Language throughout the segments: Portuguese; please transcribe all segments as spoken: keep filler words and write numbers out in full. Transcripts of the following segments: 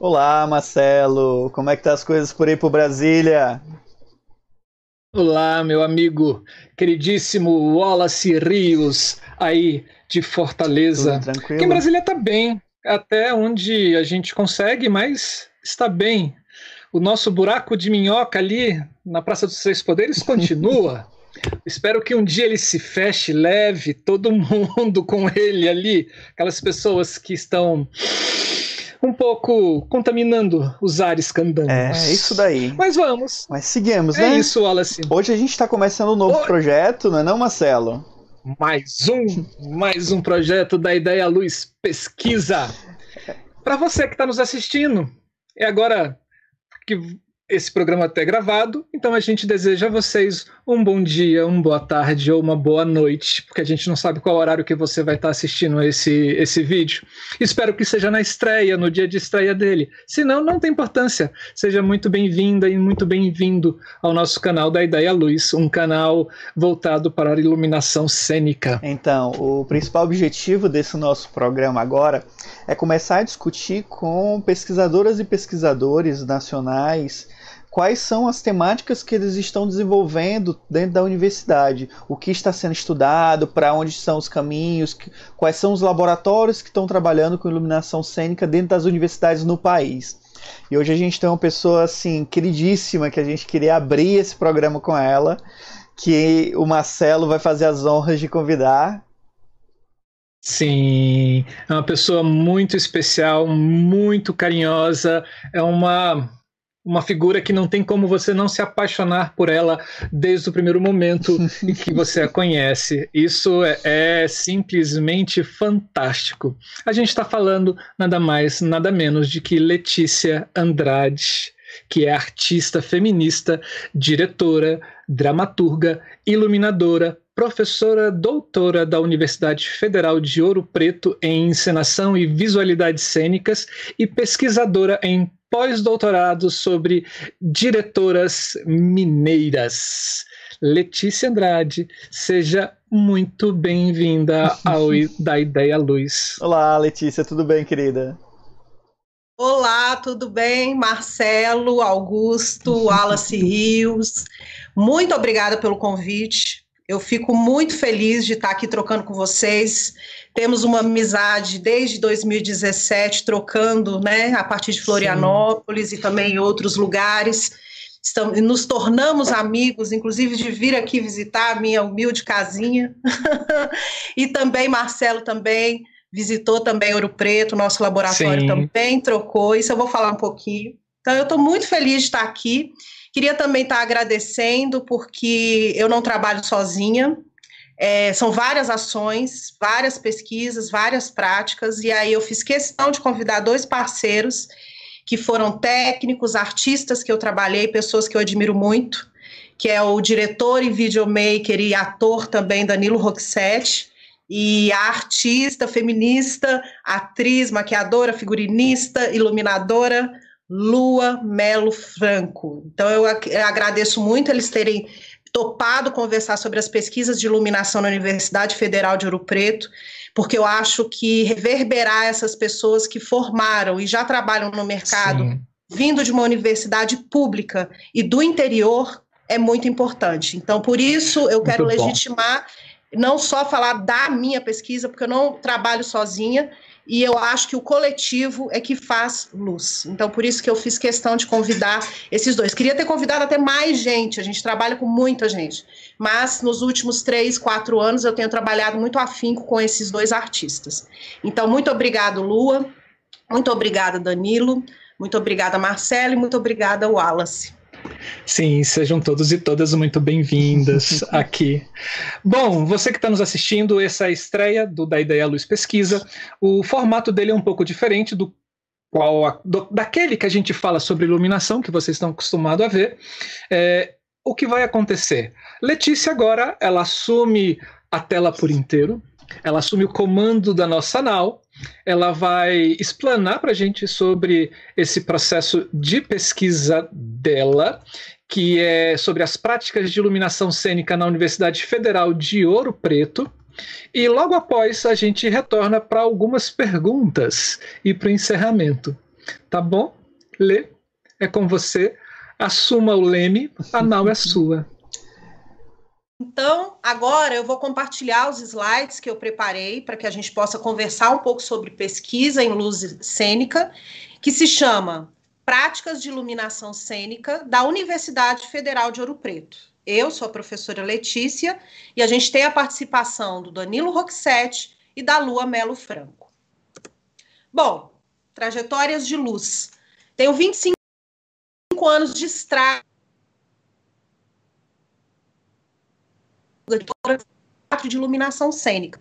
Olá, Marcelo. Como é que tá as coisas por aí por Brasília? Olá, meu amigo, queridíssimo Wallace Rios, aí de Fortaleza. Tudo tranquilo? Aqui em Brasília tá bem, até onde a gente consegue, mas está bem. O nosso buraco de minhoca ali na Praça dos Seis Poderes continua. Espero que um dia ele se feche, leve todo mundo com ele ali, aquelas pessoas que estão um pouco contaminando os ares candangos. É, é isso daí. Mas vamos. Mas seguimos, né? É isso, Wallace. Hoje a gente está começando um novo Hoje... projeto, não é não, Marcelo? Mais um, mais um projeto da Ideia Luz Pesquisa. Para você que está nos assistindo, é agora que esse programa até é gravado, então a gente deseja a vocês um bom dia, uma boa tarde ou uma boa noite, porque a gente não sabe qual horário que você vai estar assistindo esse, esse vídeo. Espero que seja na estreia, no dia de estreia dele. Se não, não tem importância. Seja muito bem-vinda e muito bem-vindo ao nosso canal da Ideia Luz, um canal voltado para a iluminação cênica. Então, o principal objetivo desse nosso programa agora é começar a discutir com pesquisadoras e pesquisadores nacionais quais são as temáticas que eles estão desenvolvendo dentro da universidade, o que está sendo estudado, para onde são os caminhos, quais são os laboratórios que estão trabalhando com iluminação cênica dentro das universidades no país. E hoje a gente tem uma pessoa assim queridíssima, que a gente queria abrir esse programa com ela, que o Marcelo vai fazer as honras de convidar. Sim, é uma pessoa muito especial, muito carinhosa, é uma... Uma figura que não tem como você não se apaixonar por ela desde o primeiro momento em que você a conhece. Isso é, é simplesmente fantástico. A gente está falando nada mais, nada menos de que Letícia Andrade, que é artista feminista, diretora, dramaturga, iluminadora, professora doutora da Universidade Federal de Ouro Preto em Encenação e Visualidades Cênicas e pesquisadora em pós-doutorado sobre diretoras mineiras. Letícia Andrade, seja muito bem-vinda ao da Ideia Luz. Olá, Letícia, tudo bem, querida? Olá, tudo bem, Marcelo, Augusto, Wallace Rios. Muito obrigada pelo convite. Eu fico muito feliz de estar aqui trocando com vocês. Temos uma amizade desde dois mil e dezessete, trocando, né, a partir de Florianópolis. Sim. E também em outros lugares. Estamos, nos tornamos amigos, inclusive de vir aqui visitar a minha humilde casinha. E também Marcelo também visitou também Ouro Preto, nosso laboratório. Sim. Também trocou, isso eu vou falar um pouquinho. Então eu estou muito feliz de estar aqui. Queria também estar agradecendo, porque eu não trabalho sozinha, é, são várias ações, várias pesquisas, várias práticas, e aí eu fiz questão de convidar dois parceiros, que foram técnicos, artistas que eu trabalhei, pessoas que eu admiro muito, que é o diretor e videomaker e ator também, Danilo Roxette, e a artista, feminista, atriz, maquiadora, figurinista, iluminadora, Lua Melo Franco. Então eu agradeço muito eles terem topado conversar sobre as pesquisas de iluminação na Universidade Federal de Ouro Preto, porque eu acho que reverberar essas pessoas que formaram e já trabalham no mercado, Sim. vindo de uma universidade pública e do interior, é muito importante. Então por isso eu quero muito legitimar, bom. não só falar da minha pesquisa, porque eu não trabalho sozinha, e eu acho que o coletivo é que faz luz. Então, por isso que eu fiz questão de convidar esses dois. Queria ter convidado até mais gente, a gente trabalha com muita gente. Mas, nos últimos três, quatro anos, eu tenho trabalhado muito afinco com esses dois artistas. Então, muito obrigado, Lua. Muito obrigada, Danilo. Muito obrigada, Marcelo. E muito obrigada, Wallace. Sim, sejam todos e todas muito bem-vindas aqui. Bom, você que está nos assistindo, essa é a estreia do da Ideia Luz Pesquisa. O formato dele é um pouco diferente do qual do, daquele que a gente fala sobre iluminação, que vocês estão acostumados a ver. É, o que vai acontecer? Letícia agora, ela assume a tela por inteiro, ela assume o comando da nossa nau. Ela vai explanar para a gente sobre esse processo de pesquisa dela, que é sobre as práticas de iluminação cênica na Universidade Federal de Ouro Preto. E logo após a gente retorna para algumas perguntas e para o encerramento. Tá bom? Lê, é com você. Assuma o leme, a nau é sua. Então, agora eu vou compartilhar os slides que eu preparei para que a gente possa conversar um pouco sobre pesquisa em luz cênica, que se chama Práticas de Iluminação Cênica da Universidade Federal de Ouro Preto. Eu sou a professora Letícia e a gente tem a participação do Danilo Roxette e da Lua Melo Franco. Bom, trajetórias de luz. Tenho vinte e cinco anos de estrada. De iluminação cênica.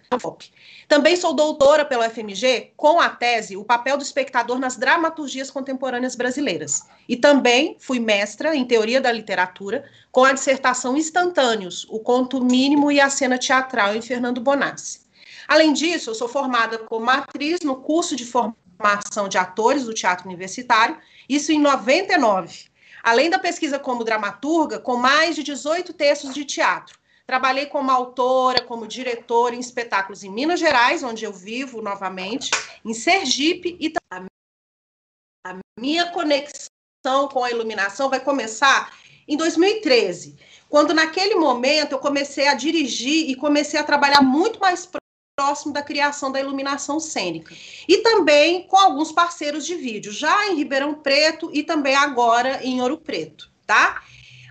Também sou doutora pela U F M G com a tese O Papel do Espectador nas Dramaturgias Contemporâneas Brasileiras. E também fui mestra em Teoria da Literatura com a dissertação Instantâneos, o Conto Mínimo e a Cena Teatral em Fernando Bonassi. Além disso, eu sou formada como atriz no curso de formação de atores do Teatro Universitário, isso em noventa e nove. Além da pesquisa como dramaturga, com mais de dezoito textos de teatro. Trabalhei como autora, como diretora em espetáculos em Minas Gerais, onde eu vivo novamente, em Sergipe, e a minha conexão com a iluminação vai começar em dois mil e treze, quando naquele momento eu comecei a dirigir e comecei a trabalhar muito mais próximo da criação da iluminação cênica. E também com alguns parceiros de vídeo, já em Ribeirão Preto e também agora em Ouro Preto, tá?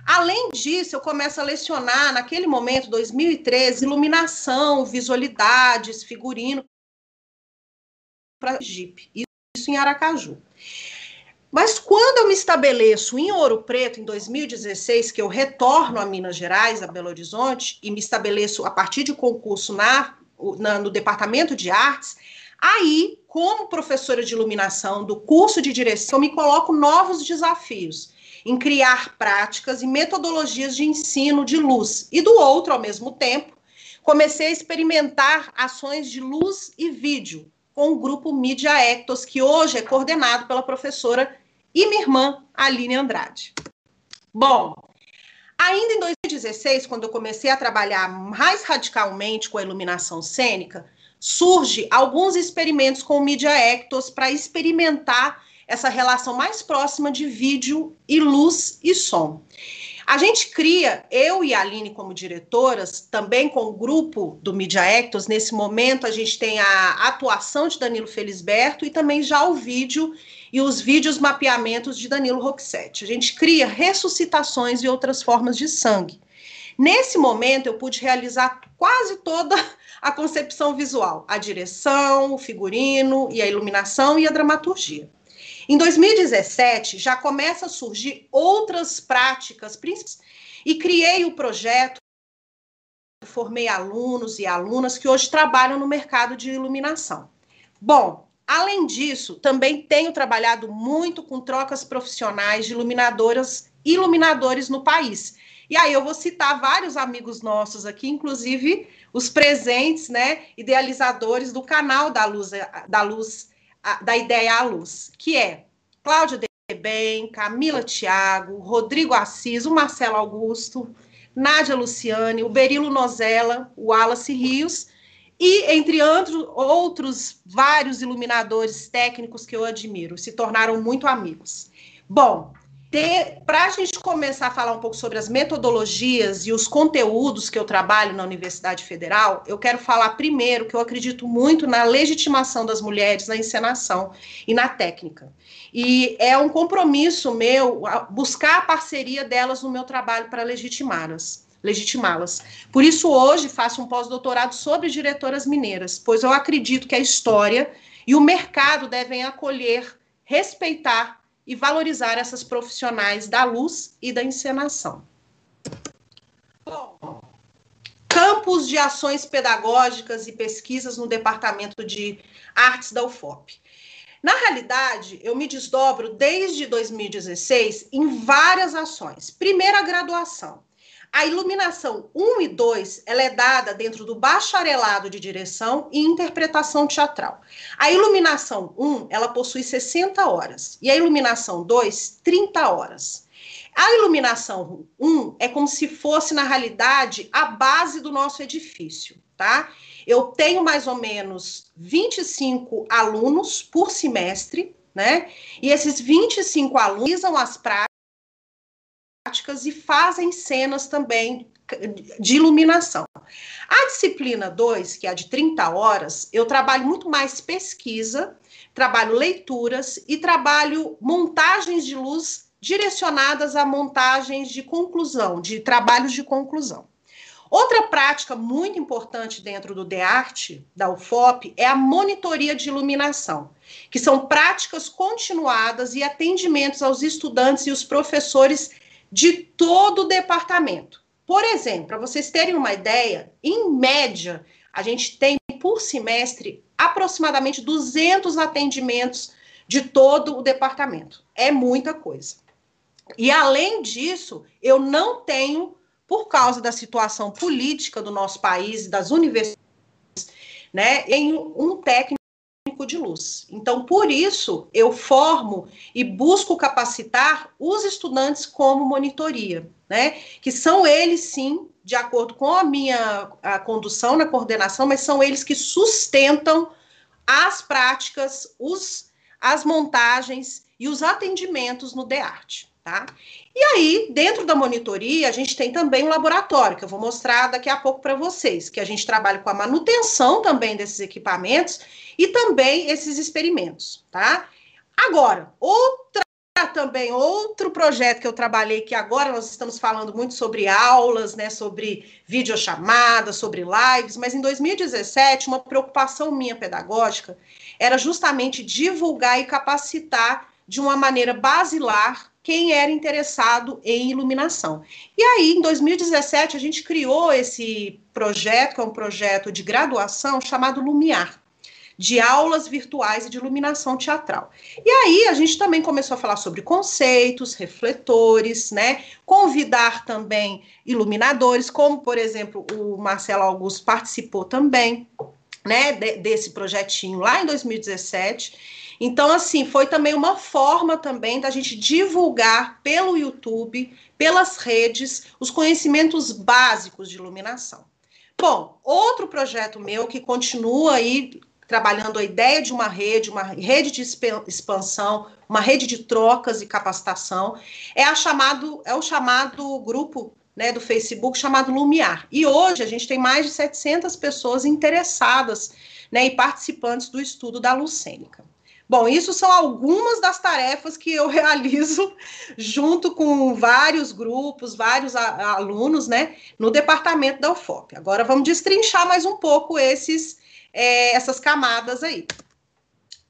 Além disso, eu começo a lecionar, naquele momento, dois mil e treze, iluminação, visualidades, figurino, para Jipe, isso em Aracaju. Mas quando eu me estabeleço em Ouro Preto, em dois mil e dezesseis, que eu retorno a Minas Gerais, a Belo Horizonte, e me estabeleço a partir de concurso na, na, no Departamento de Artes, aí, como professora de iluminação do curso de direção, eu me coloco novos desafios em criar práticas e metodologias de ensino de luz e do outro, ao mesmo tempo, comecei a experimentar ações de luz e vídeo com o grupo Mediaectos, que hoje é coordenado pela professora e minha irmã, Aline Andrade. Bom, ainda em dois mil e dezesseis, quando eu comecei a trabalhar mais radicalmente com a iluminação cênica, surge alguns experimentos com o Mediaectos para experimentar essa relação mais próxima de vídeo e luz e som. A gente cria, eu e a Aline como diretoras, também com o grupo do Mediaectos, nesse momento a gente tem a atuação de Danilo Felisberto e também já o vídeo e os vídeos mapeamentos de Danilo Roxette. A gente cria Ressuscitações e Outras Formas de Sangue. Nesse momento eu pude realizar quase toda a concepção visual, a direção, o figurino e a iluminação e a dramaturgia. Em dois mil e dezessete, já começa a surgir outras práticas e criei o projeto, formei alunos e alunas que hoje trabalham no mercado de iluminação. Bom, além disso, também tenho trabalhado muito com trocas profissionais de iluminadoras e iluminadores no país. E aí eu vou citar vários amigos nossos aqui, inclusive os presentes, né, idealizadores do canal da Luz, da Luz da Ideia à Luz, que é Cláudia Debem, Camila Thiago, Rodrigo Assis, o Marcelo Augusto, Nádia Luciane, o Berilo Nozella, o Wallace Rios, e entre outros vários iluminadores técnicos que eu admiro, se tornaram muito amigos. Bom, para a gente começar a falar um pouco sobre as metodologias e os conteúdos que eu trabalho na Universidade Federal, eu quero falar primeiro que eu acredito muito na legitimação das mulheres na encenação e na técnica. E é um compromisso meu buscar a parceria delas no meu trabalho para legitimá-las. legitimá-las. Por isso, hoje, faço um pós-doutorado sobre diretoras mineiras, pois eu acredito que a história e o mercado devem acolher, respeitar e valorizar essas profissionais da luz e da encenação. Bom, campos de ações pedagógicas e pesquisas no Departamento de Artes da U F O P. Na realidade, eu me desdobro desde dois mil e dezesseis em várias ações. Primeiro, a graduação. A iluminação um e dois, ela é dada dentro do bacharelado de direção e interpretação teatral. A iluminação um, ela possui sessenta horas, e a iluminação dois, trinta horas. A iluminação um é como se fosse, na realidade, a base do nosso edifício, tá? Eu tenho mais ou menos vinte e cinco alunos por semestre, né? E esses vinte e cinco alunos realizam as práticas e fazem cenas também de iluminação. A disciplina dois, que é a de trinta horas, eu trabalho muito mais pesquisa, trabalho leituras e trabalho montagens de luz direcionadas a montagens de conclusão, de trabalhos de conclusão. Outra prática muito importante dentro do DEARTE, da U F O P, é a monitoria de iluminação, que são práticas continuadas e atendimentos aos estudantes e os professores de todo o departamento. Por exemplo, para vocês terem uma ideia, em média, a gente tem por semestre aproximadamente duzentos atendimentos de todo o departamento. É muita coisa. E além disso, eu não tenho... por causa da situação política do nosso país, das universidades, né, em um técnico de luz. Então, por isso, eu formo e busco capacitar os estudantes como monitoria, né, que são eles, sim, de acordo com a minha a condução na coordenação, mas são eles que sustentam as práticas, os, as montagens e os atendimentos no DEARTE. Tá? E aí, dentro da monitoria, a gente tem também um laboratório, que eu vou mostrar daqui a pouco para vocês, que a gente trabalha com a manutenção também desses equipamentos e também esses experimentos, tá? Agora, outra também, outro projeto que eu trabalhei, que agora nós estamos falando muito sobre aulas, né, sobre videochamadas, sobre lives, mas em dois mil e dezessete, uma preocupação minha pedagógica era justamente divulgar e capacitar de uma maneira basilar quem era interessado em iluminação. E aí, em dois mil e dezessete, a gente criou esse projeto, que é um projeto de graduação chamado Lumiar, de aulas virtuais e de iluminação teatral. E aí, a gente também começou a falar sobre conceitos, refletores, né? Convidar também iluminadores, como, por exemplo, o Marcelo Augusto participou também, né, de, desse projetinho lá em dois mil e dezessete. Então, assim, foi também uma forma também da gente divulgar pelo YouTube, pelas redes, os conhecimentos básicos de iluminação. Bom, outro projeto meu que continua aí trabalhando a ideia de uma rede, uma rede de expansão, uma rede de trocas e capacitação, é, a chamado, é o chamado grupo, né, do Facebook chamado Lumiar. E hoje a gente tem mais de setecentas pessoas interessadas, né, e participantes do estudo da luz cênica. Bom, isso são algumas das tarefas que eu realizo junto com vários grupos, vários a, alunos, né, no departamento da U F O P. Agora vamos destrinchar mais um pouco esses, é, essas camadas aí.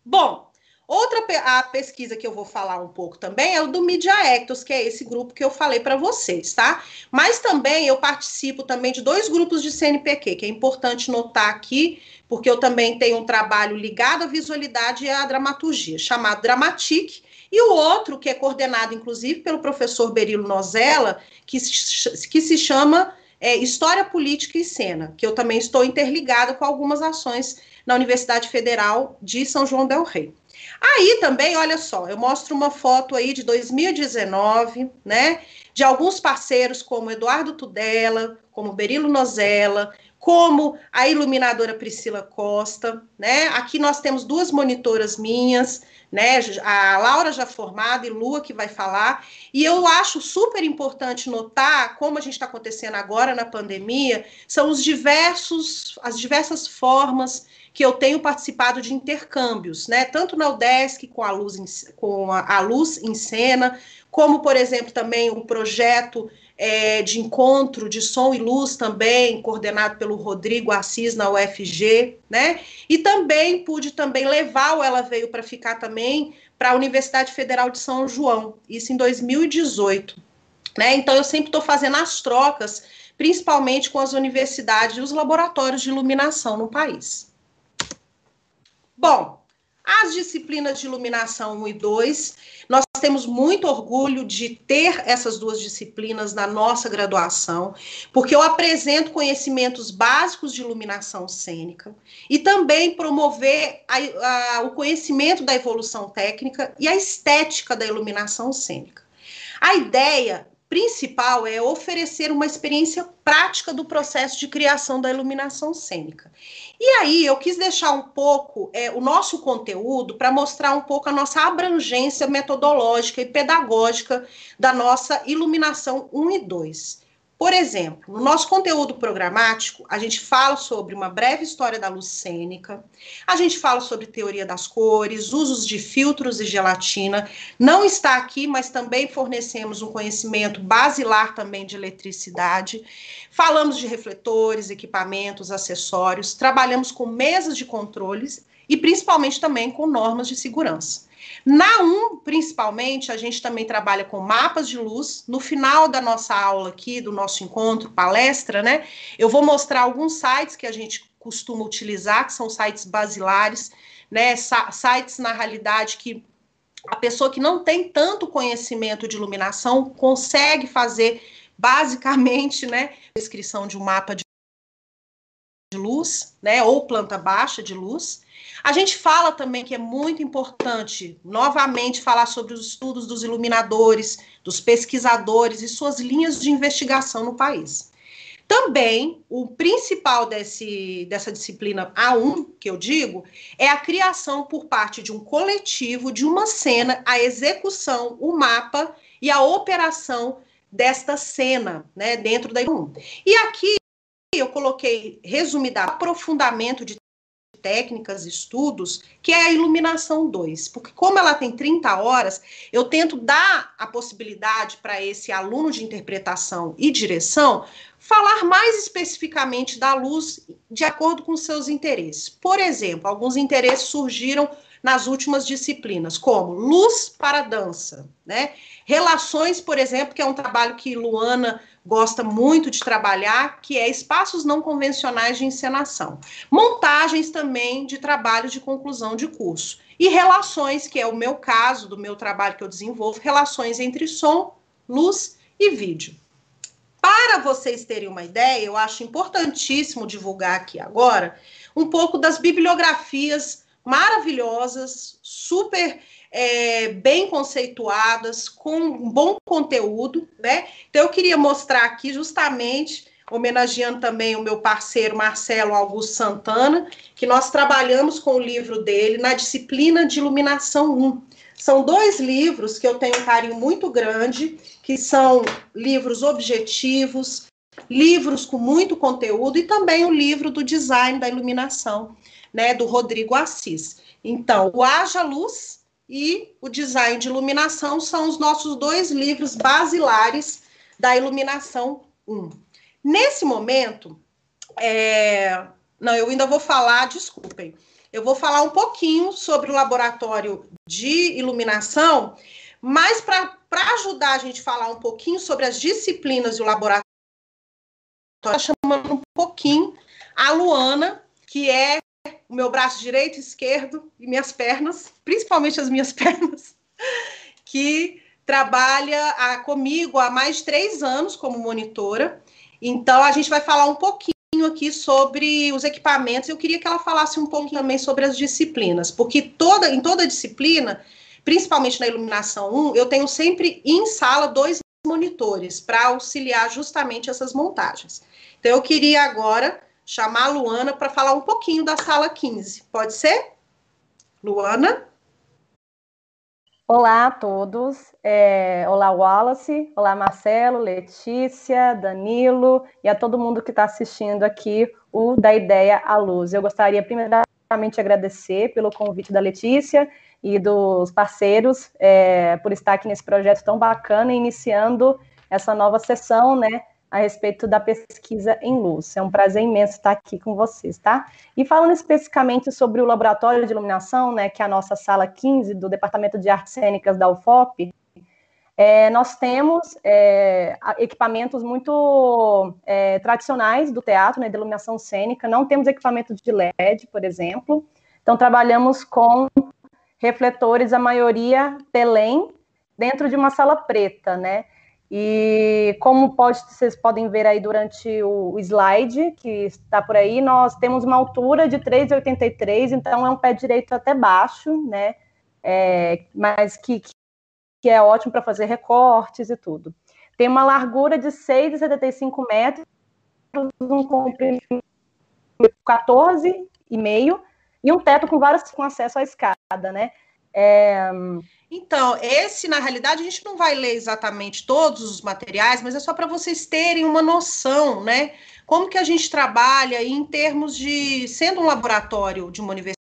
Bom, outra pe a pesquisa que eu vou falar um pouco também é o do Mediaectos, que é esse grupo que eu falei para vocês, tá? Mas também eu participo também de dois grupos de C N P Q, que é importante notar aqui, porque eu também tenho um trabalho ligado à visualidade e à dramaturgia, chamado Dramatique, e o outro, que é coordenado, inclusive, pelo professor Berilo Nozella, que, que se chama é, História Política e Cena, que eu também estou interligada com algumas ações na Universidade Federal de São João del Rey. Aí também, olha só, eu mostro uma foto aí de dois mil e dezenove, né, de alguns parceiros como Eduardo Tudela, como Berilo Nozella, como a iluminadora Priscila Costa, né? Aqui nós temos duas monitoras minhas, né? A Laura já formada e Lua que vai falar. E eu acho super importante notar, como a gente está acontecendo agora na pandemia, são os diversos, as diversas formas que eu tenho participado de intercâmbios, né? Tanto na UDESC com a luz em, com a, a luz em cena, como, por exemplo, também um projeto É, de encontro de som e luz também, coordenado pelo Rodrigo Assis na U F G, né? E também pude também levar o Ela Veio para Ficar também para a Universidade Federal de São João, isso em dois mil e dezoito, né? Então eu sempre estou fazendo as trocas, principalmente com as universidades e os laboratórios de iluminação no país. Bom, as disciplinas de iluminação um e dois, nós temos muito orgulho de ter essas duas disciplinas na nossa graduação, porque eu apresento conhecimentos básicos de iluminação cênica e também promover a, a, o conhecimento da evolução técnica e a estética da iluminação cênica. A ideia principal é oferecer uma experiência prática do processo de criação da iluminação cênica. E aí eu quis deixar um pouco é, o nosso conteúdo para mostrar um pouco a nossa abrangência metodológica e pedagógica da nossa iluminação um e dois. Por exemplo, no nosso conteúdo programático, a gente fala sobre uma breve história da luz cênica, a gente fala sobre teoria das cores, usos de filtros e gelatina, não está aqui, mas também fornecemos um conhecimento basilar também de eletricidade, falamos de refletores, equipamentos, acessórios, trabalhamos com mesas de controles e principalmente também com normas de segurança. Na um, principalmente, a gente também trabalha com mapas de luz. No final da nossa aula aqui, do nosso encontro, palestra, né? Eu vou mostrar alguns sites que a gente costuma utilizar, que são sites basilares, né? Sites, na realidade, que a pessoa que não tem tanto conhecimento de iluminação consegue fazer, basicamente, né? Descrição de um mapa de luz, né? Ou planta baixa de luz. A gente fala também que é muito importante, novamente, falar sobre os estudos dos iluminadores, dos pesquisadores e suas linhas de investigação no país. Também, o principal desse, dessa disciplina A um, que eu digo, é a criação por parte de um coletivo, de uma cena, a execução, o mapa e a operação desta cena, né, dentro da A um. E aqui eu coloquei, resumida, aprofundamento de técnicas, estudos, que é a iluminação dois, porque como ela tem trinta horas, eu tento dar a possibilidade para esse aluno de interpretação e direção falar mais especificamente da luz de acordo com seus interesses. Por exemplo, alguns interesses surgiram nas últimas disciplinas, como luz para dança, né? Relações, por exemplo, que é um trabalho que Luana gosta muito de trabalhar, que é espaços não convencionais de encenação. Montagens também de trabalho de conclusão de curso. E relações, que é o meu caso, do meu trabalho que eu desenvolvo, relações entre som, luz e vídeo. Para vocês terem uma ideia, eu acho importantíssimo divulgar aqui agora um pouco das bibliografias maravilhosas, super é, bem conceituadas, com um bom conteúdo, né? Então eu queria mostrar aqui justamente, homenageando também o meu parceiro Marcelo Augusto Santana, que nós trabalhamos com o livro dele na disciplina de Iluminação um. São dois livros que eu tenho um carinho muito grande, que são livros objetivos, livros com muito conteúdo e também o livro do design da iluminação, né, do Rodrigo Assis. Então, o Haja Luz e o Design de Iluminação são os nossos dois livros basilares da Iluminação um. Nesse momento, é... não, eu ainda vou falar, desculpem, eu vou falar um pouquinho sobre o laboratório de iluminação, mas para ajudar a gente a falar um pouquinho sobre as disciplinas e o laboratório, estou chamando um pouquinho a Luana, que é o meu braço direito, esquerdo e minhas pernas, principalmente as minhas pernas, que trabalha a, comigo há mais de três anos como monitora. Então, a gente vai falar um pouquinho aqui sobre os equipamentos. Eu queria que ela falasse um pouquinho também sobre as disciplinas, porque toda, em toda disciplina, principalmente na Iluminação um, eu tenho sempre em sala dois monitores para auxiliar justamente essas montagens. Então, eu queria agora chamar a Luana para falar um pouquinho da sala quinze. Pode ser? Luana? Olá a todos. É, olá, Wallace. Olá, Marcelo, Letícia, Danilo e a todo mundo que está assistindo aqui o Da Ideia à Luz. Eu gostaria, primeiramente, de agradecer pelo convite da Letícia e dos parceiros é, por estar aqui nesse projeto tão bacana, iniciando essa nova sessão, né? A respeito da pesquisa em luz. É um prazer imenso estar aqui com vocês, tá? E falando especificamente sobre o Laboratório de Iluminação, né, que é a nossa sala quinze do Departamento de Artes Cênicas da U F O P, é, nós temos é, equipamentos muito é, tradicionais do teatro, né, de iluminação cênica, não temos equipamento de L E D, por exemplo, então trabalhamos com refletores, a maioria P E L E M, dentro de uma sala preta, né? E como pode, vocês podem ver aí durante o slide que está por aí, nós temos uma altura de três vírgula oitenta e três, então é um pé direito até baixo, né? É, mas que, que é ótimo para fazer recortes e tudo. tem uma largura de seis vírgula setenta e cinco metros, um comprimento de quatorze vírgula cinco e um teto com várias com acesso à escada, né? É... Então, esse, na realidade, a gente não vai ler exatamente todos os materiais, mas é só para vocês terem uma noção, né? Como que a gente trabalha em termos de, sendo um laboratório de uma universidade,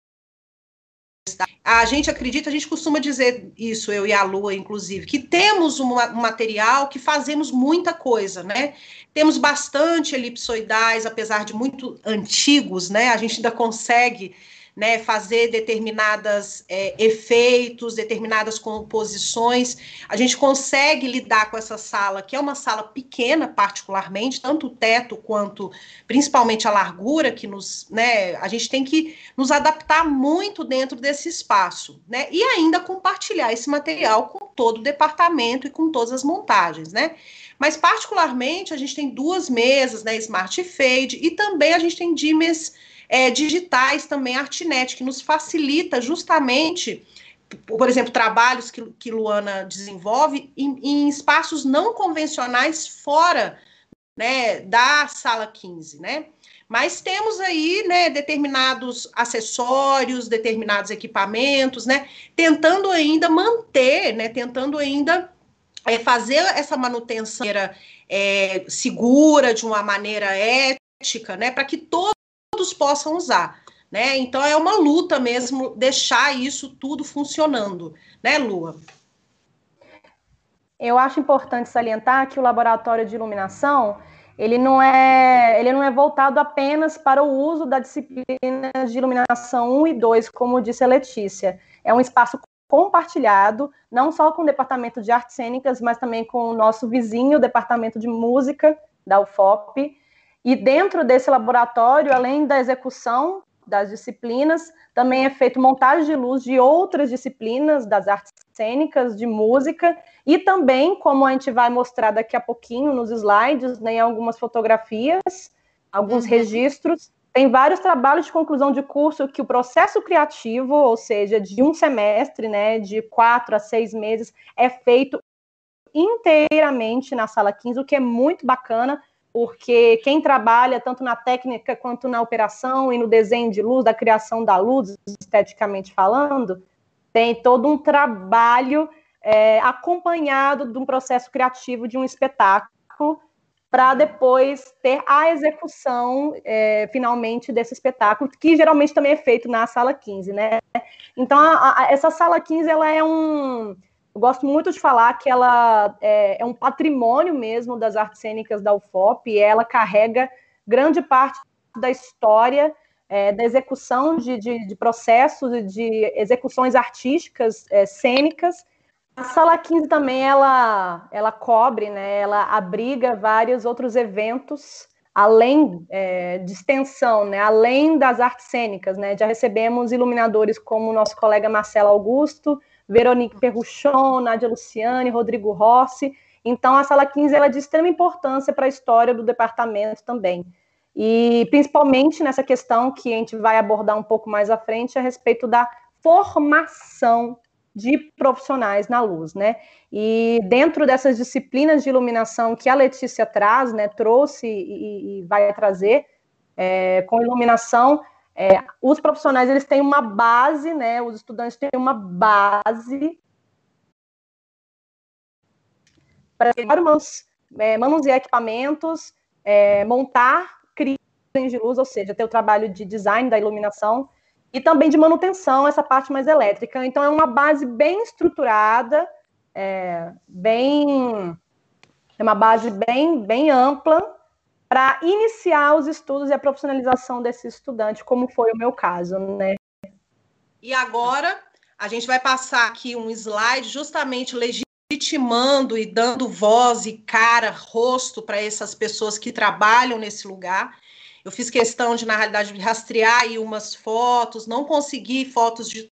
a gente acredita, a gente costuma dizer isso, eu e a Lua, inclusive, que temos um material que fazemos muita coisa, né? Temos bastante elipsoidais, apesar de muito antigos, né? A gente ainda consegue... Né, fazer determinadas é, efeitos, determinadas composições, a gente consegue lidar com essa sala, que é uma sala pequena particularmente, tanto o teto quanto principalmente a largura, que nos, né, a gente tem que nos adaptar muito dentro desse espaço, né, e ainda compartilhar esse material com todo o departamento e com todas as montagens, né. Mas, particularmente, a gente tem duas mesas, né, Smart Fade, e também a gente tem dimens é, digitais, também Artnet, que nos facilita justamente, por exemplo, trabalhos que, que Luana desenvolve em, em espaços não convencionais fora, né, da sala quinze, né? Mas temos aí, né, determinados acessórios, determinados equipamentos, né, tentando ainda manter, né, tentando ainda... É fazer essa manutenção é, segura, de uma maneira ética, né, para que todos possam usar, né? Então é uma luta mesmo deixar isso tudo funcionando, né, Lua? Eu acho importante salientar que o laboratório de iluminação ele não é ele não é voltado apenas para o uso da disciplina de iluminação um e dois, como disse a Letícia. É um espaço compartilhado, não só com o Departamento de Artes Cênicas, mas também com o nosso vizinho, o Departamento de Música da U F O P. E dentro desse laboratório, além da execução das disciplinas, também é feito montagem de luz de outras disciplinas das artes cênicas, de música, e também, como a gente vai mostrar daqui a pouquinho nos slides, né, em algumas fotografias, alguns uhum. registros, tem vários trabalhos de conclusão de curso que o processo criativo, ou seja, de um semestre, né, de quatro a seis meses, é feito inteiramente na sala quinze, o que é muito bacana, porque quem trabalha tanto na técnica quanto na operação e no desenho de luz, da criação da luz, esteticamente falando, tem todo um trabalho é, acompanhado de um processo criativo de um espetáculo, para depois ter a execução, é, finalmente, desse espetáculo, que geralmente também é feito na sala quinze, né? Então, a, a, essa sala quinze, ela é um... Eu gosto muito de falar que ela é, é um patrimônio mesmo das artes cênicas da U F O P, e ela carrega grande parte da história, é, da execução de, de, de processos, de execuções artísticas, é, cênicas. A sala quinze também, ela, ela cobre, né, ela abriga vários outros eventos, além é, de extensão, né, além das artes cênicas, né, já recebemos iluminadores como o nosso colega Marcelo Augusto, Veronique Perruchon, Nádia Luciane, Rodrigo Rossi. Então a sala quinze, ela é de extrema importância para a história do departamento também, e principalmente nessa questão que a gente vai abordar um pouco mais à frente, a respeito da formação de profissionais na luz, né? E dentro dessas disciplinas de iluminação que a Letícia traz, né, trouxe e, e vai trazer é, com iluminação, é, os profissionais, eles têm uma base, né, os estudantes têm uma base para é, manusear equipamentos, é, montar criações de luz, ou seja, ter o trabalho de design da iluminação, e também de manutenção, essa parte mais elétrica. Então, é uma base bem estruturada, é, bem, é uma base bem, bem ampla para iniciar os estudos e a profissionalização desse estudante, como foi o meu caso, né? E agora, a gente vai passar aqui um slide justamente legitimando e dando voz e cara, rosto para essas pessoas que trabalham nesse lugar. Eu fiz questão de, na realidade, rastrear aí umas fotos, não consegui fotos de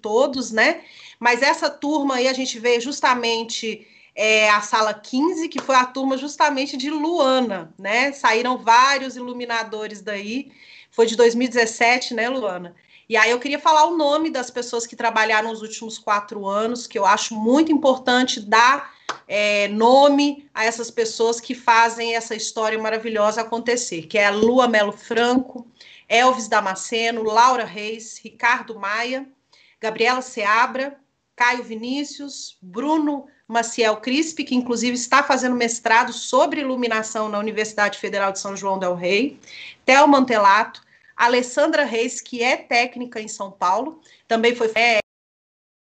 todos, né? Mas essa turma aí a gente vê justamente é, a sala quinze, que foi a turma justamente de Luana, né? Saíram vários iluminadores daí, foi de dois mil e dezessete, né, Luana? E aí eu queria falar o nome das pessoas que trabalharam nos últimos quatro anos, que eu acho muito importante dar é, nome a essas pessoas que fazem essa história maravilhosa acontecer, que é a Lua Melo Franco, Elvis Damasceno, Laura Reis, Ricardo Maia, Gabriela Seabra, Caio Vinícius, Bruno Maciel Crispi, que inclusive está fazendo mestrado sobre iluminação na Universidade Federal de São João del Rey, Theo Mantelato, Alessandra Reis, que é técnica em São Paulo, também foi é,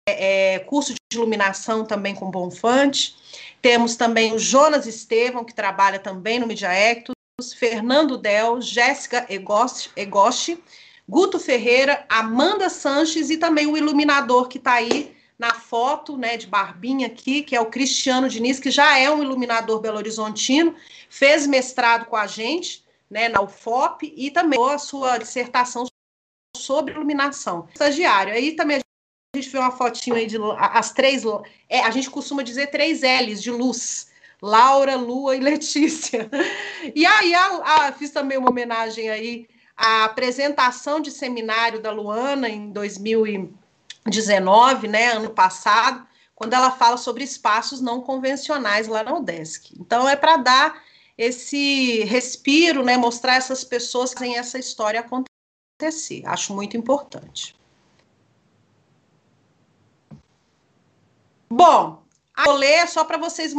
é, curso de iluminação também com Bonfante. Temos também o Jonas Estevão, que trabalha também no Mediaectos, Fernando Del, Jéssica Egoste, Guto Ferreira, Amanda Sanches e também o iluminador que está aí na foto, né, de barbinha aqui, que é o Cristiano Diniz, que já é um iluminador belo-horizontino, fez mestrado com a gente, né, na U F O P, e também a sua dissertação sobre iluminação. Estagiário. Aí também a gente vê uma fotinho aí de as três, é, a gente costuma dizer três L's de luz, Laura, Lua e Letícia. E aí a, a, fiz também uma homenagem aí à apresentação de seminário da Luana em dois mil e dezenove, né, ano passado, quando ela fala sobre espaços não convencionais lá na UDESC. Então, é para dar esse respiro, né, mostrar essas pessoas que fazem essa história acontecer. Acho muito importante. Bom, vou ler só para vocês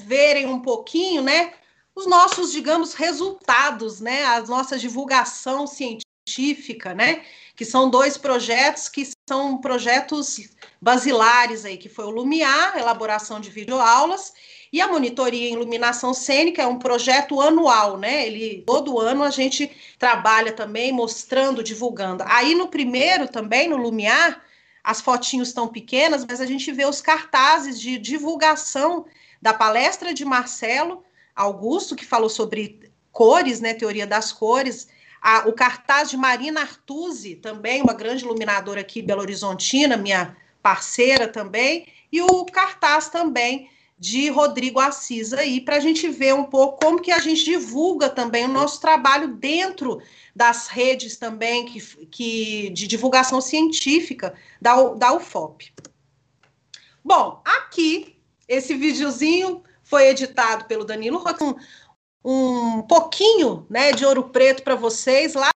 verem um pouquinho, né, os nossos, digamos, resultados, né, a nossa divulgação científica, né, que são dois projetos que são projetos basilares aí, que foi o Lumiar, elaboração de videoaulas, e a monitoria em iluminação cênica é um projeto anual, né? Ele, todo ano a gente trabalha também, mostrando, divulgando. Aí no primeiro também, no Lumiar, as fotinhos estão pequenas, mas a gente vê os cartazes de divulgação da palestra de Marcelo Augusto, que falou sobre cores, né, teoria das cores. A, o cartaz de Marina Artuzzi, também uma grande iluminadora aqui, belo-horizontina, minha parceira também, e o cartaz também de Rodrigo Assis aí, para a gente ver um pouco como que a gente divulga também o nosso trabalho dentro das redes também que, que, de divulgação científica da, da U F O P. Bom, aqui, esse videozinho foi editado pelo Danilo Roxette, um pouquinho, né, de Ouro Preto para vocês, lá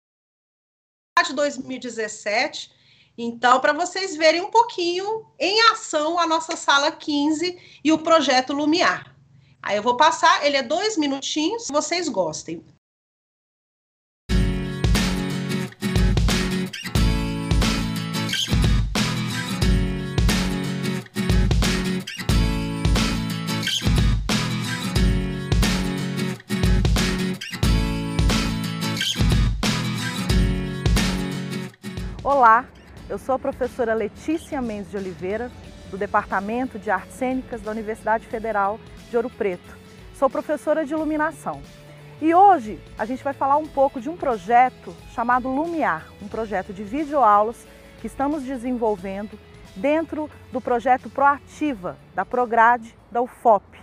de dois mil e dezessete, então, para vocês verem um pouquinho em ação a nossa Sala quinze e o projeto Lumiar. Aí eu vou passar, ele é dois minutinhos, se vocês gostem. Olá, eu sou a professora Letícia Mendes de Oliveira, do Departamento de Artes Cênicas da Universidade Federal de Ouro Preto. Sou professora de iluminação. E hoje a gente vai falar um pouco de um projeto chamado Lumiar, um projeto de videoaulas que estamos desenvolvendo dentro do projeto Proativa, da Prograde, da U F O P.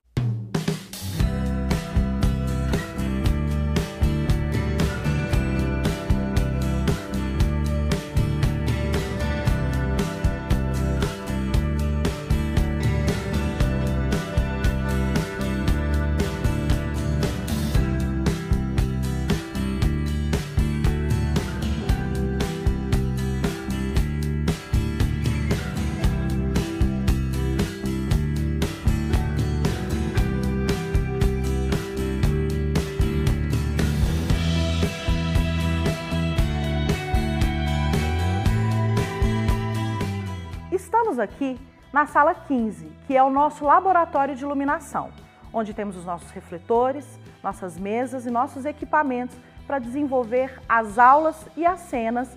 Aqui na Sala quinze, que é o nosso laboratório de iluminação, onde temos os nossos refletores, nossas mesas e nossos equipamentos para desenvolver as aulas e as cenas,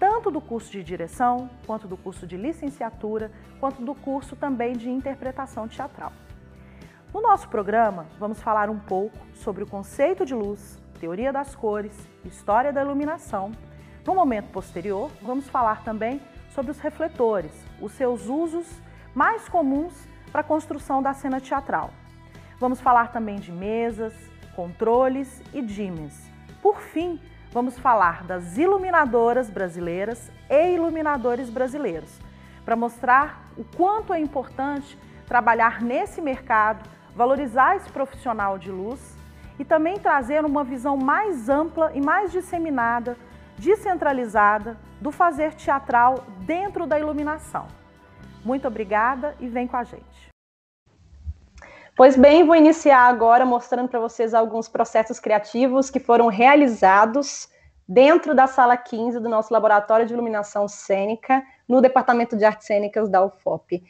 tanto do curso de direção, quanto do curso de licenciatura, quanto do curso também de interpretação teatral. No nosso programa, vamos falar um pouco sobre o conceito de luz, teoria das cores, história da iluminação. No momento posterior, vamos falar também sobre os refletores, os seus usos mais comuns para a construção da cena teatral. Vamos falar também de mesas, controles e dimmers. Por fim, vamos falar das iluminadoras brasileiras e iluminadores brasileiros, para mostrar o quanto é importante trabalhar nesse mercado valorizar esse profissional de luz e também trazer uma visão mais ampla e mais disseminada, descentralizada, do fazer teatral dentro da iluminação. Muito obrigada e vem com a gente. Pois bem, vou iniciar agora mostrando para vocês alguns processos criativos que foram realizados dentro da sala quinze do nosso Laboratório de Iluminação Cênica, no Departamento de Artes Cênicas da U F O P.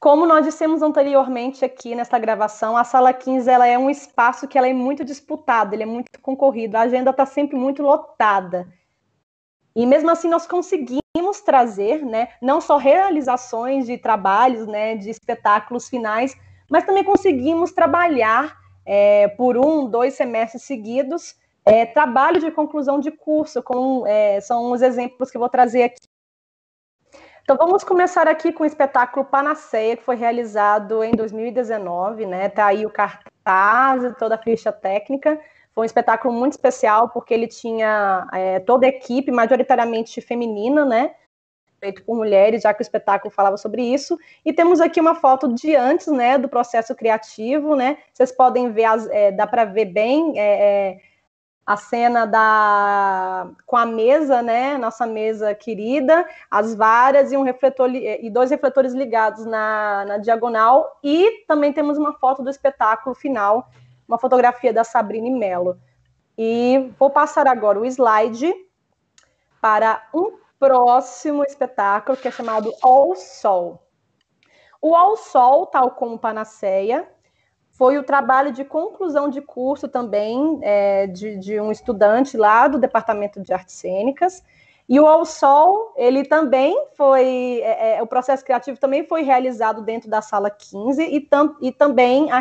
Como nós dissemos anteriormente aqui nessa gravação, a sala quinze ela é um espaço que ela é muito disputado, ele é muito concorrido, a agenda está sempre muito lotada. E mesmo assim nós conseguimos trazer, né, não só realizações de trabalhos, né, de espetáculos finais, mas também conseguimos trabalhar é, por um, dois semestres seguidos, É, trabalho de conclusão de curso, com, é, são os exemplos que eu vou trazer aqui. Então, vamos começar aqui com o espetáculo Panaceia, que foi realizado em dois mil e dezenove, né? Tá aí o cartaz e toda a ficha técnica. Foi um espetáculo muito especial, porque ele tinha é, toda a equipe, majoritariamente feminina, né? Feito por mulheres, já que o espetáculo falava sobre isso. E temos aqui uma foto de antes, né? Do processo criativo, né? Vocês podem ver, as, é, dá para ver bem... É, é, a cena da, com a mesa, né, nossa mesa querida, as varas e, um refletor, e dois refletores ligados na, na diagonal, e também temos uma foto do espetáculo final, uma fotografia da Sabrine Mello. E vou passar agora o slide para um próximo espetáculo, que é chamado O Sol. O O Sol, tal como Panaceia, foi o trabalho de conclusão de curso também é, de, de um estudante lá do Departamento de Artes Cênicas. E o Ao Sol, ele também foi... É, é, o processo criativo também foi realizado dentro da sala quinze e, tam, e também... A...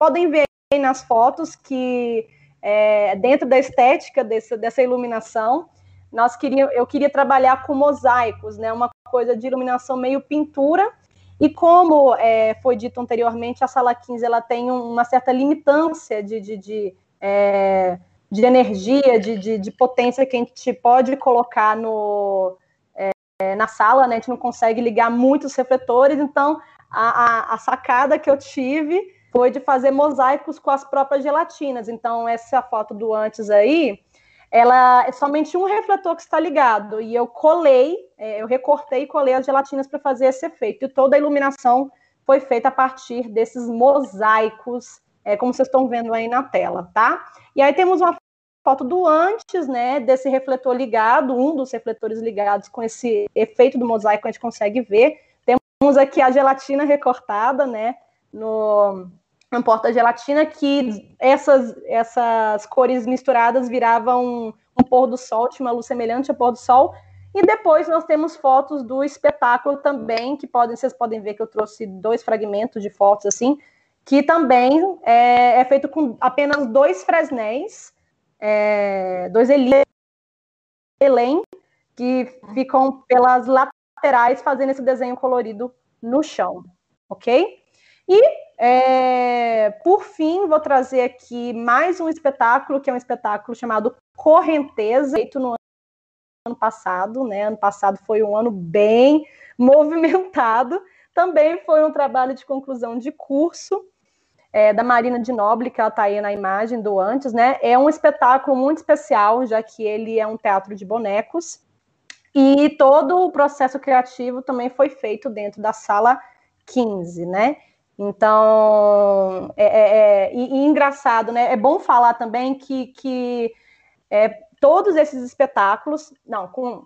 Podem ver aí nas fotos que é, dentro da estética desse, dessa iluminação, nós queria, eu queria trabalhar com mosaicos, né, uma coisa de iluminação meio pintura. E como é, foi dito anteriormente, a sala quinze ela tem uma certa limitância de, de, de, é, de energia, de, de, de potência que a gente pode colocar no, é, na sala, né? A gente não consegue ligar muitos refletores, então a, a, a sacada que eu tive foi de fazer mosaicos com as próprias gelatinas. Então essa foto do antes aí, ela é somente um refletor que está ligado, e eu colei, eu recortei e colei as gelatinas para fazer esse efeito, e toda a iluminação foi feita a partir desses mosaicos, é, como vocês estão vendo aí na tela, tá? E aí temos uma foto do antes, né, desse refletor ligado, um dos refletores ligados com esse efeito do mosaico, a gente consegue ver, temos aqui a gelatina recortada, né, no... na porta-gelatina, que essas, essas cores misturadas viravam um pôr do sol, tinha uma luz semelhante a pôr do sol. E depois nós temos fotos do espetáculo também, que podem, vocês podem ver que eu trouxe dois fragmentos de fotos assim, que também é, é feito com apenas dois fresnéis, é, dois elém, que ficam pelas laterais fazendo esse desenho colorido no chão, ok? E É, por fim, vou trazer aqui mais um espetáculo, que é um espetáculo chamado Correnteza, feito no ano passado, né? Ano passado foi um ano bem movimentado, também foi um trabalho de conclusão de curso é, da Marina de Noble, que ela está aí na imagem do antes, né? É um espetáculo muito especial, já que ele é um teatro de bonecos, e todo o processo criativo também foi feito dentro da sala quinze, né? Então, é, é, é e, e engraçado, né? É bom falar também que, que é, todos esses espetáculos... Não, com,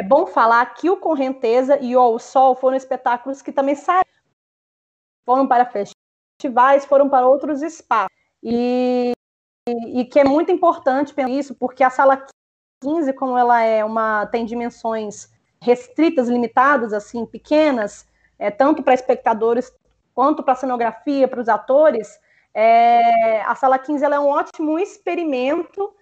é bom falar que o Correnteza e o Sol foram espetáculos que também saíram. Foram para festivais, foram para outros espaços. E, e, e que é muito importante pensar isso, porque a sala quinze, como ela é uma, tem dimensões restritas, limitadas, assim, pequenas... É, tanto para espectadores quanto para a cenografia, para os atores, é, a sala quinze ela é um ótimo experimento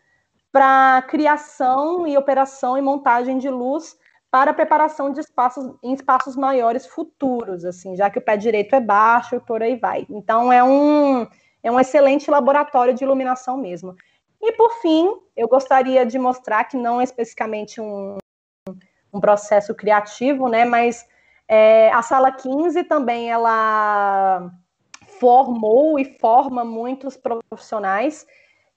para criação e operação e montagem de luz para preparação de espaços em espaços maiores futuros, assim, já que o pé direito é baixo, por aí vai. Então é um, é um excelente laboratório de iluminação mesmo. E por fim, eu gostaria de mostrar que não é especificamente um, um processo criativo, né, mas É, a sala quinze também, ela formou e forma muitos profissionais,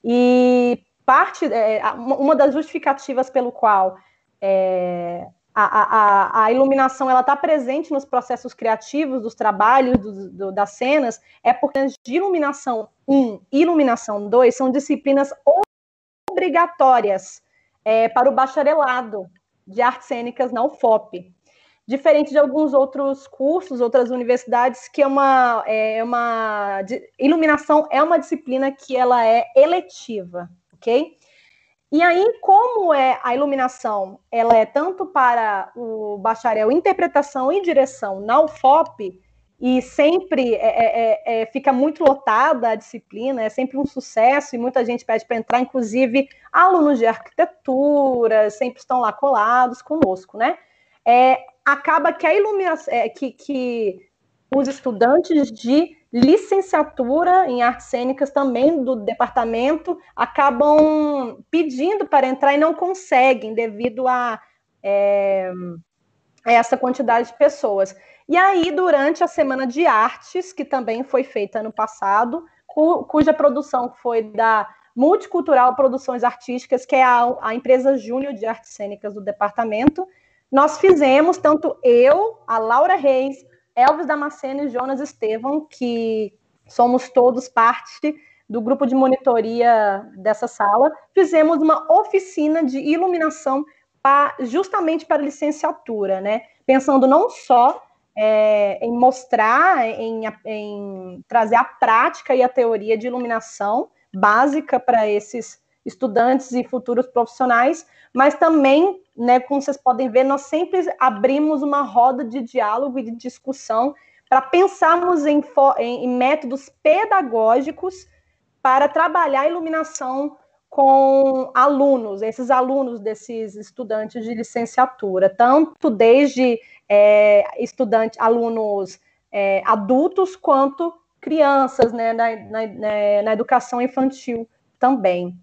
e parte, é, uma das justificativas pelo qual é, a, a, a iluminação está presente nos processos criativos dos trabalhos, do, do, das cenas, é porque de iluminação um e iluminação dois são disciplinas obrigatórias é, para o bacharelado de artes cênicas na U F O P. Diferente de alguns outros cursos, outras universidades, que é uma, é uma... Iluminação é uma disciplina que ela é eletiva, ok? E aí, como é a iluminação, ela é tanto para o bacharel interpretação e direção na U F O P, e sempre é, é, é, fica muito lotada a disciplina, é sempre um sucesso, e muita gente pede para entrar, inclusive alunos de arquitetura, sempre estão lá colados conosco, né? É, acaba que, a ilumina... que, que os estudantes de licenciatura em artes cênicas, também do departamento, acabam pedindo para entrar e não conseguem, devido a, é, a essa quantidade de pessoas. E aí, durante a Semana de Artes, que também foi feita ano passado, cu, cuja produção foi da Multicultural Produções Artísticas, que é a, a empresa júnior de artes cênicas do departamento, nós fizemos, tanto eu, a Laura Reis, Elvis Damasceno e Jonas Estevão, que somos todos parte do grupo de monitoria dessa sala, fizemos uma oficina de iluminação pra, justamente para licenciatura, né? Pensando não só é, em mostrar, em, em trazer a prática e a teoria de iluminação básica para esses estudantes e futuros profissionais, mas também, né, como vocês podem ver, nós sempre abrimos uma roda de diálogo e de discussão para pensarmos em, em, em métodos pedagógicos para trabalhar a iluminação com alunos, esses alunos desses estudantes de licenciatura, tanto desde é, estudante, alunos é, adultos, quanto crianças, né, na, na, na educação infantil também.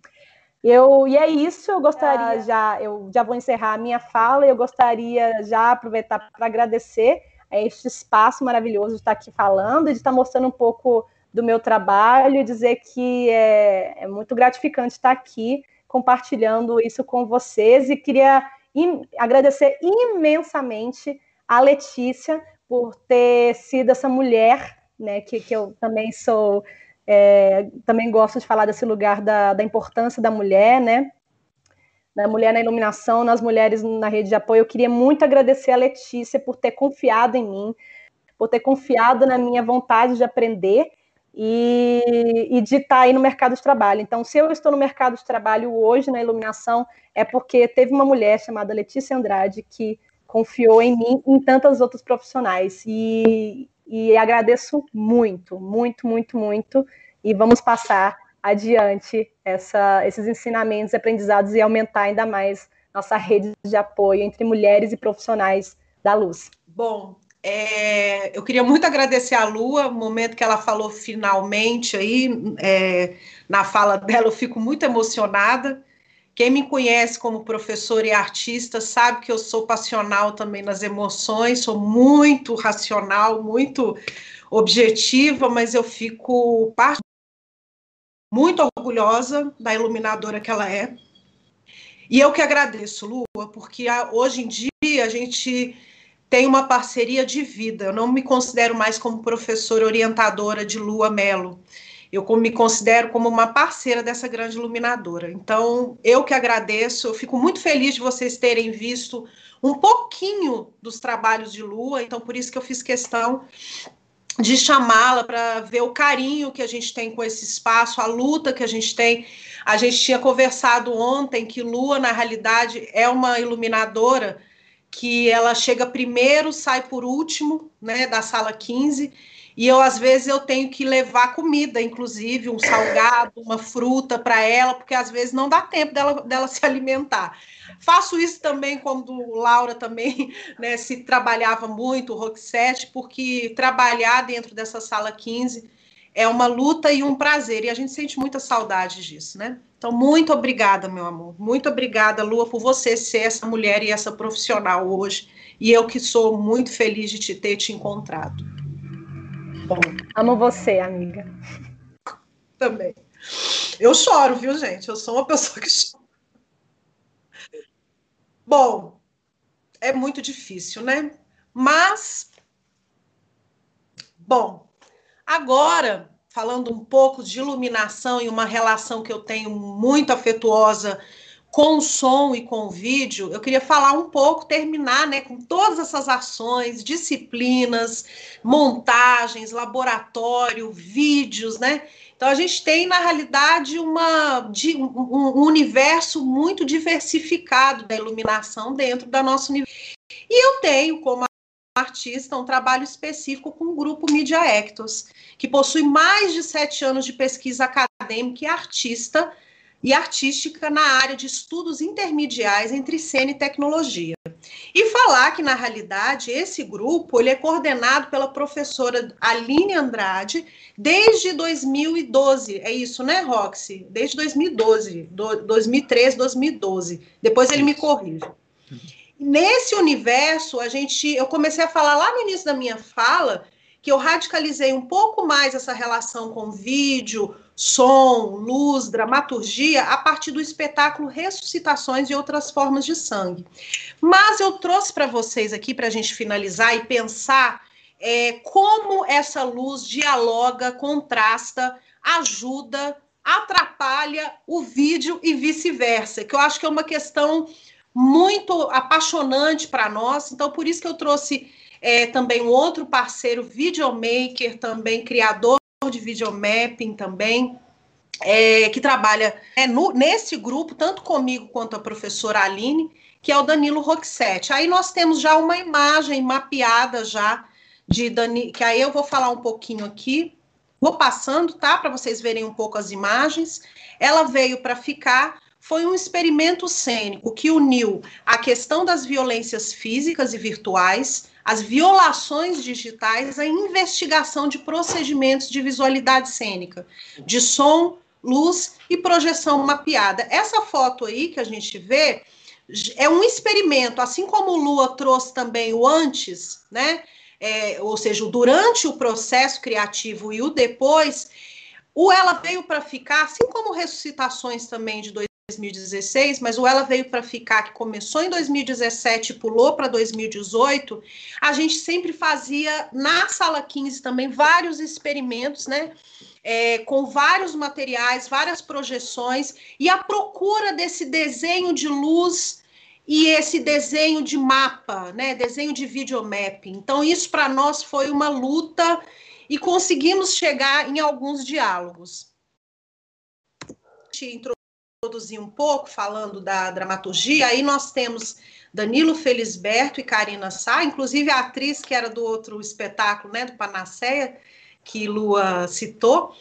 Eu, e é isso, eu gostaria já, eu já vou encerrar a minha fala, eu gostaria já aproveitar para agradecer a este espaço maravilhoso de estar aqui falando e de estar mostrando um pouco do meu trabalho e dizer que é, é muito gratificante estar aqui compartilhando isso com vocês, e queria im- agradecer imensamente a Letícia por ter sido essa mulher, né, que, que eu também sou... É, também gosto de falar desse lugar da, da importância da mulher, né? Da mulher na iluminação, nas mulheres na rede de apoio. Eu queria muito agradecer a Letícia por ter confiado em mim, por ter confiado na minha vontade de aprender e, e de estar aí no mercado de trabalho. Então, se eu estou no mercado de trabalho hoje na iluminação, é porque teve uma mulher chamada Letícia Andrade que confiou em mim e em tantas outras profissionais. E... E agradeço muito, muito, muito, muito. E vamos passar adiante essa, esses ensinamentos, aprendizados, e aumentar ainda mais nossa rede de apoio entre mulheres e profissionais da luz. Bom, é, eu queria muito agradecer a Lua, o momento que ela falou finalmente aí, é, na fala dela, eu fico muito emocionada. Quem me conhece como professora e artista sabe que eu sou passional também nas emoções, sou muito racional, muito objetiva, mas eu fico muito orgulhosa da iluminadora que ela é. E eu que agradeço, Lua, porque hoje em dia a gente tem uma parceria de vida. Eu não me considero mais como professora orientadora de Lua Melo. Eu me considero como uma parceira dessa grande iluminadora. Então, eu que agradeço, eu fico muito feliz de vocês terem visto um pouquinho dos trabalhos de Lua, então por isso que eu fiz questão de chamá-la para ver o carinho que a gente tem com esse espaço, a luta que a gente tem. A gente tinha conversado ontem que Lua, na realidade, é uma iluminadora que ela chega primeiro, sai por último, né, da sala quinze, E eu, às vezes, eu tenho que levar comida, inclusive, um salgado, uma fruta para ela, porque, às vezes, não dá tempo dela, dela se alimentar. Faço isso também quando Laura também, né, se trabalhava muito, o Roxette, porque trabalhar dentro dessa sala quinze é uma luta e um prazer, e a gente sente muita saudade disso, né? Então, muito obrigada, meu amor, muito obrigada, Lua, por você ser essa mulher e essa profissional hoje, e eu que sou muito feliz de te ter te encontrado. Bom, amo você, amiga. Também. Eu choro, viu, gente? Eu sou uma pessoa que chora. Bom, é muito difícil, né? Mas, bom, agora, falando um pouco de iluminação e uma relação que eu tenho muito afetuosa com o som e com o vídeo, eu queria falar um pouco, terminar, né, com todas essas ações, disciplinas, montagens, laboratório, vídeos, né? Então, a gente tem, na realidade, uma, de, um, um universo muito diversificado da iluminação dentro da nossa universidade. E eu tenho, como artista, um trabalho específico com o grupo Mediaectos, que possui mais de sete anos de pesquisa acadêmica e artista e artística na área de estudos intermediais entre cena e tecnologia. E falar que, na realidade, esse grupo ele é coordenado pela professora Aline Andrade desde dois mil e doze, é isso, né, Roxy? Desde dois mil e doze, do, dois mil e treze, dois mil e doze, depois ele me corrige. Nesse universo, a gente, eu comecei a falar lá no início da minha fala que eu radicalizei um pouco mais essa relação com vídeo, som, luz, dramaturgia, a partir do espetáculo Ressuscitações e Outras Formas de Sangue. Mas eu trouxe para vocês aqui, para a gente finalizar e pensar é, como essa luz dialoga, contrasta, ajuda, atrapalha o vídeo e vice-versa, que eu acho que é uma questão muito apaixonante para nós, então por isso que eu trouxe é, também um outro parceiro, videomaker também, criador de videomapping também, é, que trabalha é, no, nesse grupo, tanto comigo quanto a professora Aline, que é o Danilo Roxette. Aí nós temos já uma imagem mapeada já, de Dani, que aí eu vou falar um pouquinho aqui, vou passando, tá, para vocês verem um pouco as imagens. Ela Veio para Ficar, foi um experimento cênico que uniu a questão das violências físicas e virtuais, as violações digitais, a investigação de procedimentos de visualidade cênica, de som, luz e projeção mapeada. Essa foto aí que a gente vê é um experimento, assim como o Lua trouxe também o antes, né? É, ou seja, o durante o processo criativo e o depois, o Ela Veio para Ficar, assim como Ressuscitações também de dois mil e dezesseis, mas o Ela Veio para Ficar, que começou em dois mil e dezessete e pulou para dois mil e dezoito, a gente sempre fazia, na Sala quinze também, vários experimentos, né, é, com vários materiais, várias projeções, e a procura desse desenho de luz e esse desenho de mapa, né, desenho de videomapping. Então, isso para nós foi uma luta e conseguimos chegar em alguns diálogos. A gente produzir um pouco, falando da dramaturgia, aí nós temos Danilo Felisberto e Karina Sá, inclusive a atriz que era do outro espetáculo, né, do Panaceia, que Lua citou,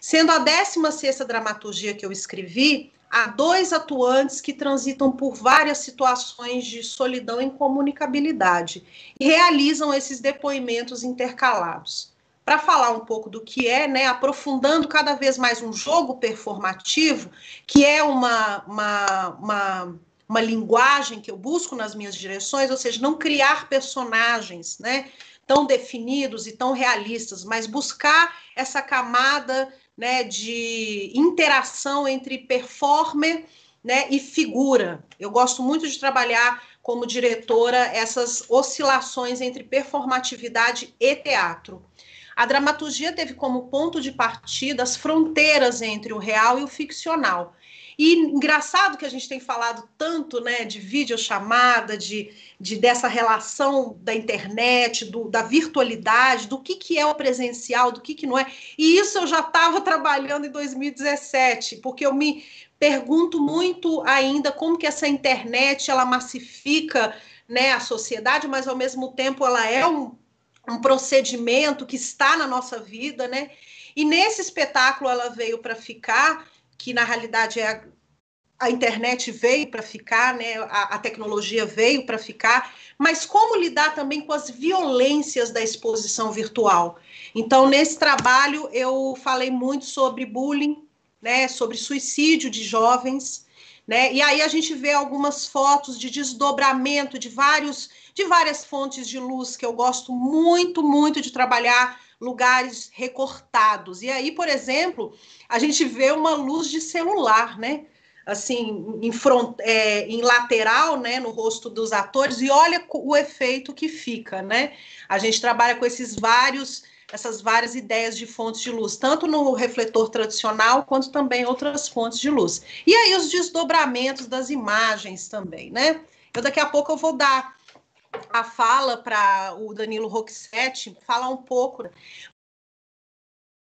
sendo a décima sexta dramaturgia que eu escrevi, há dois atuantes que transitam por várias situações de solidão e incomunicabilidade, e realizam esses depoimentos intercalados. Para falar um pouco do que é, né, aprofundando cada vez mais um jogo performativo, que é uma, uma, uma, uma linguagem que eu busco nas minhas direções, ou seja, não criar personagens, né, tão definidos e tão realistas, mas buscar essa camada, né, de interação entre performer, né, e figura. Eu gosto muito de trabalhar como diretora essas oscilações entre performatividade e teatro. A dramaturgia teve como ponto de partida as fronteiras entre o real e o ficcional. E engraçado que a gente tem falado tanto, né, de videochamada, de, de, dessa relação da internet, do, da virtualidade, do que, que é o presencial, do que, que não é. E isso eu já estava trabalhando em dois mil e dezessete, porque eu me pergunto muito ainda como que essa internet ela massifica, né, a sociedade, mas ao mesmo tempo ela é um... um procedimento que está na nossa vida, né? E nesse espetáculo Ela Veio para Ficar, que na realidade é a internet veio para ficar, né? a, a tecnologia veio para ficar, mas como lidar também com as violências da exposição virtual. Então, nesse trabalho, eu falei muito sobre bullying, né? sobre suicídio de jovens, né? E aí a gente vê algumas fotos de desdobramento de, vários, de várias fontes de luz, que eu gosto muito, muito de trabalhar lugares recortados. E aí, por exemplo, a gente vê uma luz de celular, né? assim, em, front, é, em lateral, né, no rosto dos atores, e olha o efeito que fica, né? A gente trabalha com esses vários, essas várias ideias de fontes de luz, tanto no refletor tradicional, quanto também outras fontes de luz. E aí os desdobramentos das imagens também, né? Eu daqui a pouco eu vou dar a fala para o Danilo Roxette, falar um pouco...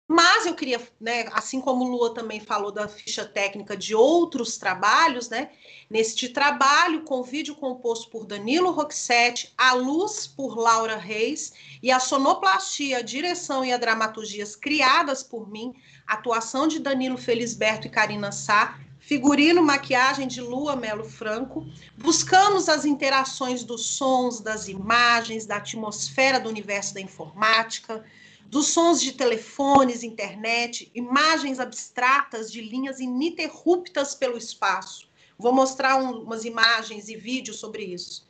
Mas eu queria, né, assim como o Lua também falou da ficha técnica de outros trabalhos, né, neste trabalho com vídeo composto por Danilo Roxette, a luz por Laura Reis e a sonoplastia, a direção e a dramaturgias criadas por mim, atuação de Danilo Felisberto e Karina Sá, figurino, maquiagem de Lua Melo Franco, buscamos as interações dos sons, das imagens, da atmosfera do universo da informática, dos sons de telefones, internet, imagens abstratas de linhas ininterruptas pelo espaço. Vou mostrar um, umas imagens e vídeos sobre isso.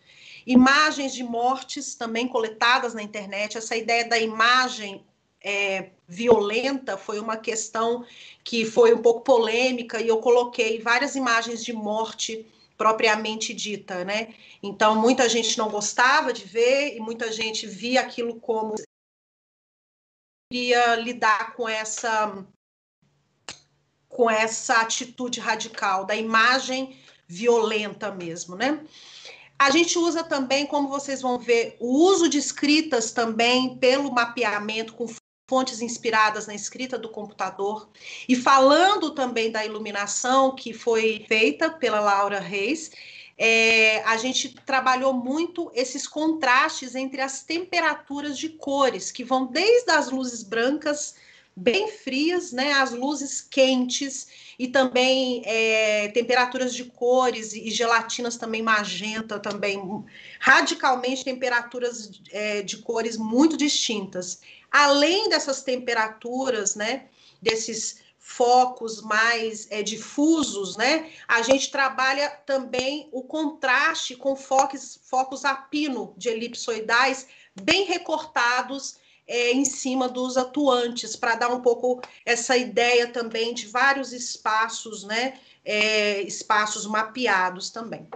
Imagens de mortes também coletadas na internet. Essa ideia da imagem é, violenta foi uma questão que foi um pouco polêmica e eu coloquei várias imagens de morte propriamente dita, né? Então, muita gente não gostava de ver e muita gente via aquilo como... queria lidar com essa, com essa atitude radical, da imagem violenta mesmo, né? A gente usa também, como vocês vão ver, o uso de escritas também pelo mapeamento com fontes inspiradas na escrita do computador. E falando também da iluminação que foi feita pela Laura Reis, É, a gente trabalhou muito esses contrastes entre as temperaturas de cores, que vão desde as luzes brancas, bem frias, né, às luzes quentes, e também é, temperaturas de cores e gelatinas também magenta, também radicalmente temperaturas é, de cores muito distintas. Além dessas temperaturas, né, desses focos mais é, difusos, né? A gente trabalha também o contraste com focos, focos a pino de elipsoidais bem recortados é, em cima dos atuantes, para dar um pouco essa ideia também de vários espaços, né? É, espaços mapeados também.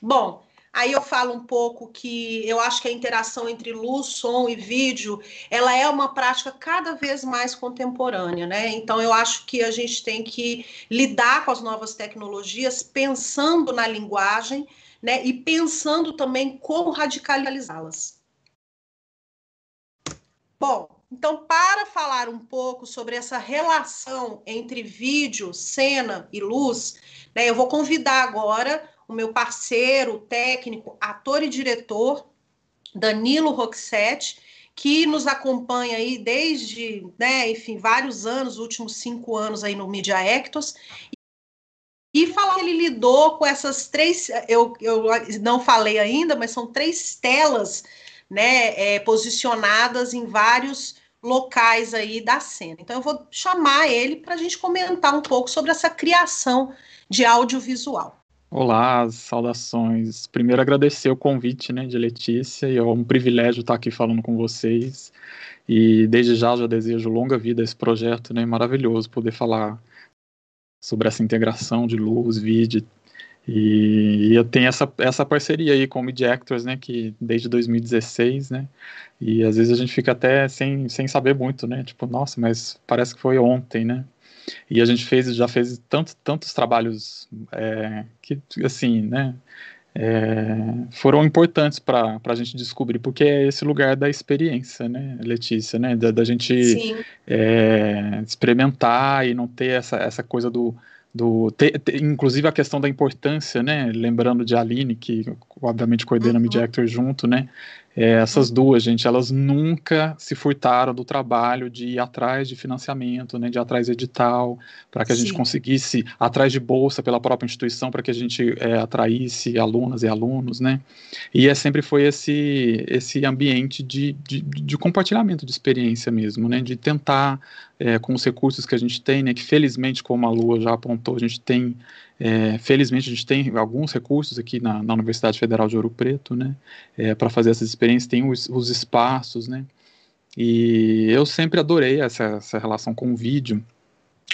Bom, aí eu falo um pouco que eu acho que a interação entre luz, som e vídeo, ela é uma prática cada vez mais contemporânea, né? Então eu acho que a gente tem que lidar com as novas tecnologias pensando na linguagem, né? E pensando também como radicalizá-las. Bom, então para falar um pouco sobre essa relação entre vídeo, cena e luz, né? Eu vou convidar agora o meu parceiro, técnico, ator e diretor, Danilo Roxette, que nos acompanha aí desde, né, enfim, vários anos, últimos cinco anos aí no Mediaectos, e falar que ele lidou com essas três, eu, eu não falei ainda, mas são três telas, né, é, posicionadas em vários locais aí da cena. Então eu vou chamar ele para a gente comentar um pouco sobre essa criação de audiovisual. Olá, saudações. Primeiro, agradecer o convite, né, de Letícia, e é um privilégio estar aqui falando com vocês, e desde já já desejo longa vida a esse projeto, né, maravilhoso poder falar sobre essa integração de luz, vídeo, e, e eu tenho essa, essa parceria aí com o Mediaectos, né, que desde dois mil e dezesseis, né, e às vezes a gente fica até sem, sem saber muito, né, tipo, nossa, mas parece que foi ontem, né. E a gente fez, já fez tanto, tantos trabalhos é, que, assim, né, é, foram importantes para a gente descobrir, porque é esse lugar da experiência, né, Letícia, né, da, da gente é, experimentar e não ter essa, essa coisa do... do ter, ter, inclusive a questão da importância, né, lembrando de Aline, que obviamente coordena o Mediaector junto, né, É, essas duas, gente, elas nunca se furtaram do trabalho de ir atrás de financiamento, né, de ir atrás de edital, para que a Sim. gente conseguisse, atrás de bolsa pela própria instituição, para que a gente é, atraísse alunas e alunos, né, e é, sempre foi esse, esse ambiente de, de, de compartilhamento de experiência mesmo, né, de tentar, é, com os recursos que a gente tem, né, que felizmente, como a Lua já apontou, a gente tem, é, felizmente a gente tem alguns recursos aqui na, na Universidade Federal de Ouro Preto, né, é, para fazer essas experiências, tem os, os espaços, né, e eu sempre adorei essa, essa relação com o vídeo,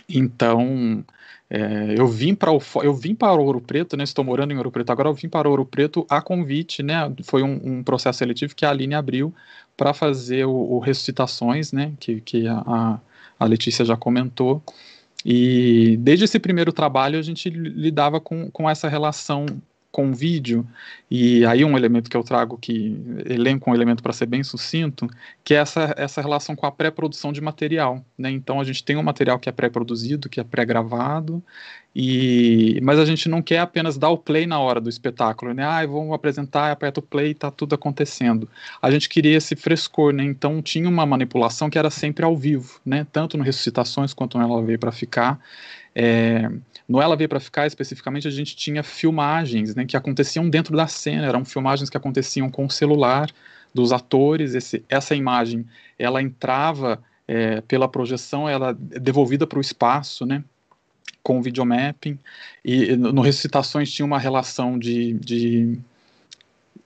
então... É, eu vim para o eu vim para Ouro Preto, né, estou morando em Ouro Preto agora, eu vim para Ouro Preto a convite, né, foi um, um processo seletivo que a Aline abriu para fazer o, o Ressuscitações, né, que, que a, a Letícia já comentou, e desde esse primeiro trabalho a gente lidava com, com essa relação com o vídeo, e aí um elemento que eu trago, que elenco um elemento para ser bem sucinto, que é essa, essa relação com a pré-produção de material, né, então a gente tem um material que é pré-produzido, que é pré-gravado, e, mas a gente não quer apenas dar o play na hora do espetáculo, né, ah, vamos apresentar, aperta o play e tá tudo acontecendo, a gente queria esse frescor, né, então tinha uma manipulação que era sempre ao vivo, né, tanto no Ressuscitações quanto no Ela Veio para Ficar. É, no Ela Veio para Ficar, especificamente, a gente tinha filmagens, né, que aconteciam dentro da cena, eram filmagens que aconteciam com o celular dos atores, esse, essa imagem, ela entrava é, pela projeção, ela é devolvida para o espaço, né, com o videomapping, e no Ressuscitações tinha uma relação de... de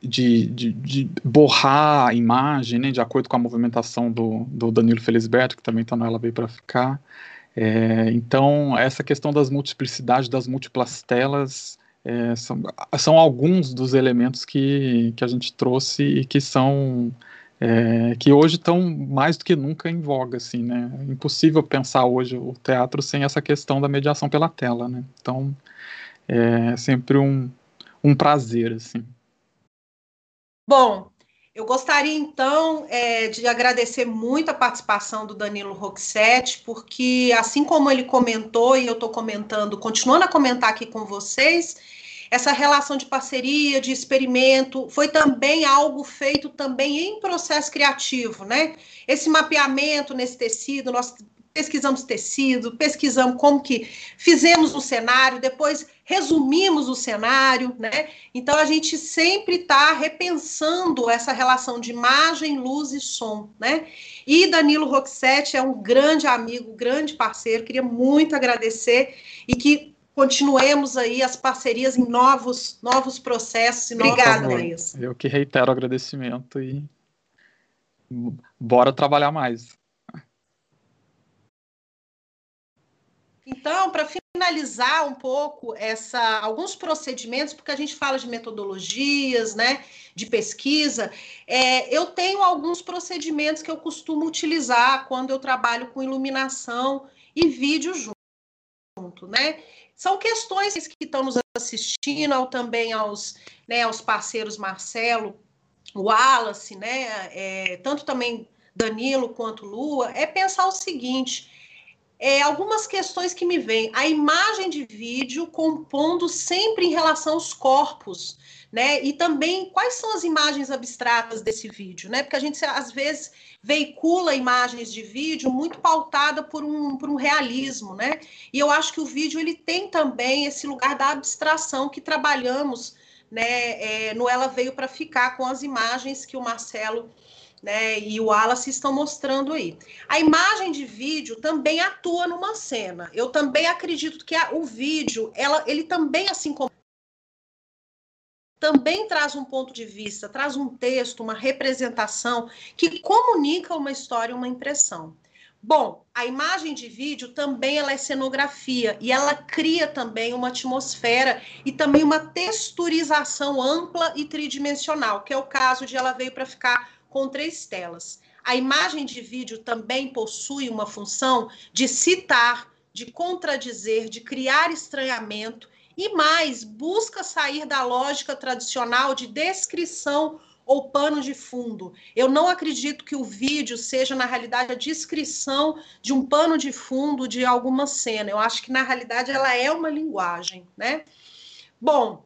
De, de, de borrar a imagem, né, de acordo com a movimentação do, do Danilo Felisberto, que também está no Ela Veio para Ficar. É, então, essa questão das multiplicidades, das múltiplas telas, é, são, são alguns dos elementos que, que a gente trouxe e que são... É, que hoje estão mais do que nunca em voga, assim, né? É impossível pensar hoje o teatro sem essa questão da mediação pela tela, né? Então, é sempre um, um prazer, assim. Bom, eu gostaria então é, de agradecer muito a participação do Danilo Roxette, porque assim como ele comentou, e eu estou comentando, continuando a comentar aqui com vocês, essa relação de parceria, de experimento, foi também algo feito também em processo criativo, né? Esse mapeamento nesse tecido, nós pesquisamos tecido, pesquisamos como que fizemos o cenário, depois resumimos o cenário, né? Então, a gente sempre está repensando essa relação de imagem, luz e som, né? E Danilo Roxette é um grande amigo, grande parceiro, queria muito agradecer e que continuemos aí as parcerias em novos, novos processos. E obrigada, Laís. Eu que reitero o agradecimento e bora trabalhar mais. Então, para finalizar um pouco essa, alguns procedimentos, porque a gente fala de metodologias, né, de pesquisa, é, eu tenho alguns procedimentos que eu costumo utilizar quando eu trabalho com iluminação e vídeo junto, né? São questões que estão nos assistindo, ao, também aos, né, aos parceiros Marcelo, Wallace, né, é, tanto também Danilo quanto Lua, é pensar o seguinte... É, algumas questões que me vêm, a imagem de vídeo compondo sempre em relação aos corpos, né? E também quais são as imagens abstratas desse vídeo, né? Porque a gente às vezes veicula imagens de vídeo muito pautada por um, por um realismo, né? E eu acho que o vídeo ele tem também esse lugar da abstração que trabalhamos, né? É, no Ela Veio para Ficar, com as imagens que o Marcelo, né, e o Wallace estão mostrando aí. A imagem de vídeo também atua numa cena. Eu também acredito que a, o vídeo, ela, ele também, assim como... também traz um ponto de vista, traz um texto, uma representação que comunica uma história, uma impressão. Bom, a imagem de vídeo também ela é cenografia e ela cria também uma atmosfera e também uma texturização ampla e tridimensional, que é o caso de Ela Veio para Ficar, com três telas. A imagem de vídeo também possui uma função de citar, de contradizer, de criar estranhamento e mais, busca sair da lógica tradicional de descrição ou pano de fundo. Eu não acredito que o vídeo seja, na realidade, a descrição de um pano de fundo de alguma cena. Eu acho que, na realidade, ela é uma linguagem, né? Bom,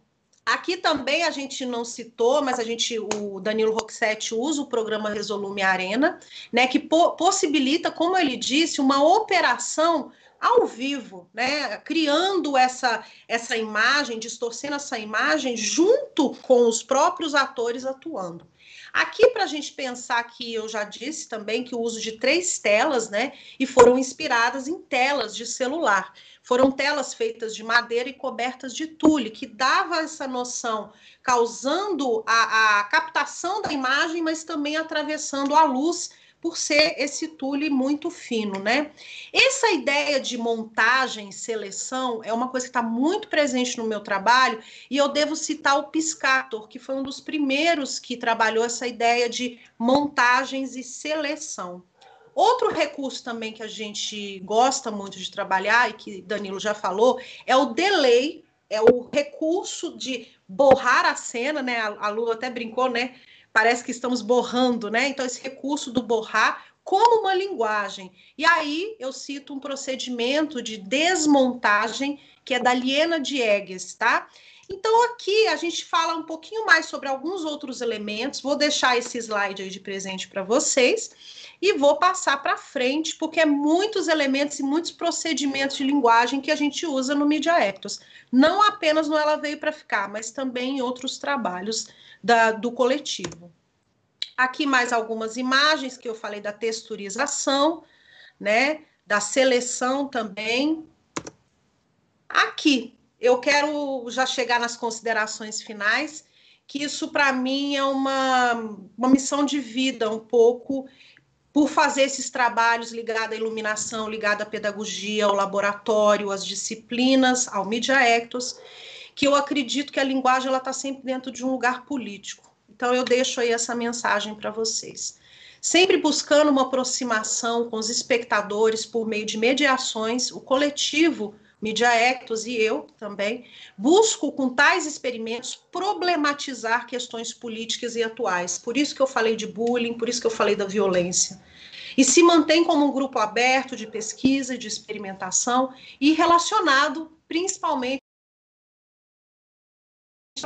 Aqui também a gente não citou, mas a gente, o Danilo Roxette usa o programa Resolume Arena, né, que po possibilita, como ele disse, uma operação ao vivo, né, criando essa, essa imagem, distorcendo essa imagem junto com os próprios atores atuando. Aqui, para a gente pensar que eu já disse também que o uso de três telas, né, e foram inspiradas em telas de celular. Foram telas feitas de madeira e cobertas de tule, que dava essa noção, causando a, a captação da imagem, mas também atravessando a luz, por ser esse tule muito fino, né? Essa ideia de montagem, seleção, é uma coisa que está muito presente no meu trabalho, e eu devo citar o Piscator, que foi um dos primeiros que trabalhou essa ideia de montagens e seleção. Outro recurso também que a gente gosta muito de trabalhar, e que Danilo já falou, é o delay, é o recurso de borrar a cena, né? A Lua até brincou, né? Parece que estamos borrando, né? Então, esse recurso do borrar como uma linguagem. E aí, eu cito um procedimento de desmontagem, que é da Liena Diegues, tá? Então, aqui a gente fala um pouquinho mais sobre alguns outros elementos. Vou deixar esse slide aí de presente para vocês e vou passar para frente, porque é muitos elementos e muitos procedimentos de linguagem que a gente usa no Mediaectos. Não apenas no Ela Veio para Ficar, mas também em outros trabalhos Da, do coletivo. Aqui mais algumas imagens que eu falei da texturização, né, da seleção também. Aqui, eu quero já chegar nas considerações finais, que isso para mim é uma, uma missão de vida um pouco, por fazer esses trabalhos ligados à iluminação, ligados à pedagogia, ao laboratório, às disciplinas, ao Mediaectos, que eu acredito que a linguagem ela está sempre dentro de um lugar político. Então, eu deixo aí essa mensagem para vocês. Sempre buscando uma aproximação com os espectadores por meio de mediações, o coletivo Mediaectos e eu também busco, com tais experimentos, problematizar questões políticas e atuais. Por isso que eu falei de bullying, por isso que eu falei da violência. E se mantém como um grupo aberto de pesquisa e de experimentação e relacionado, principalmente,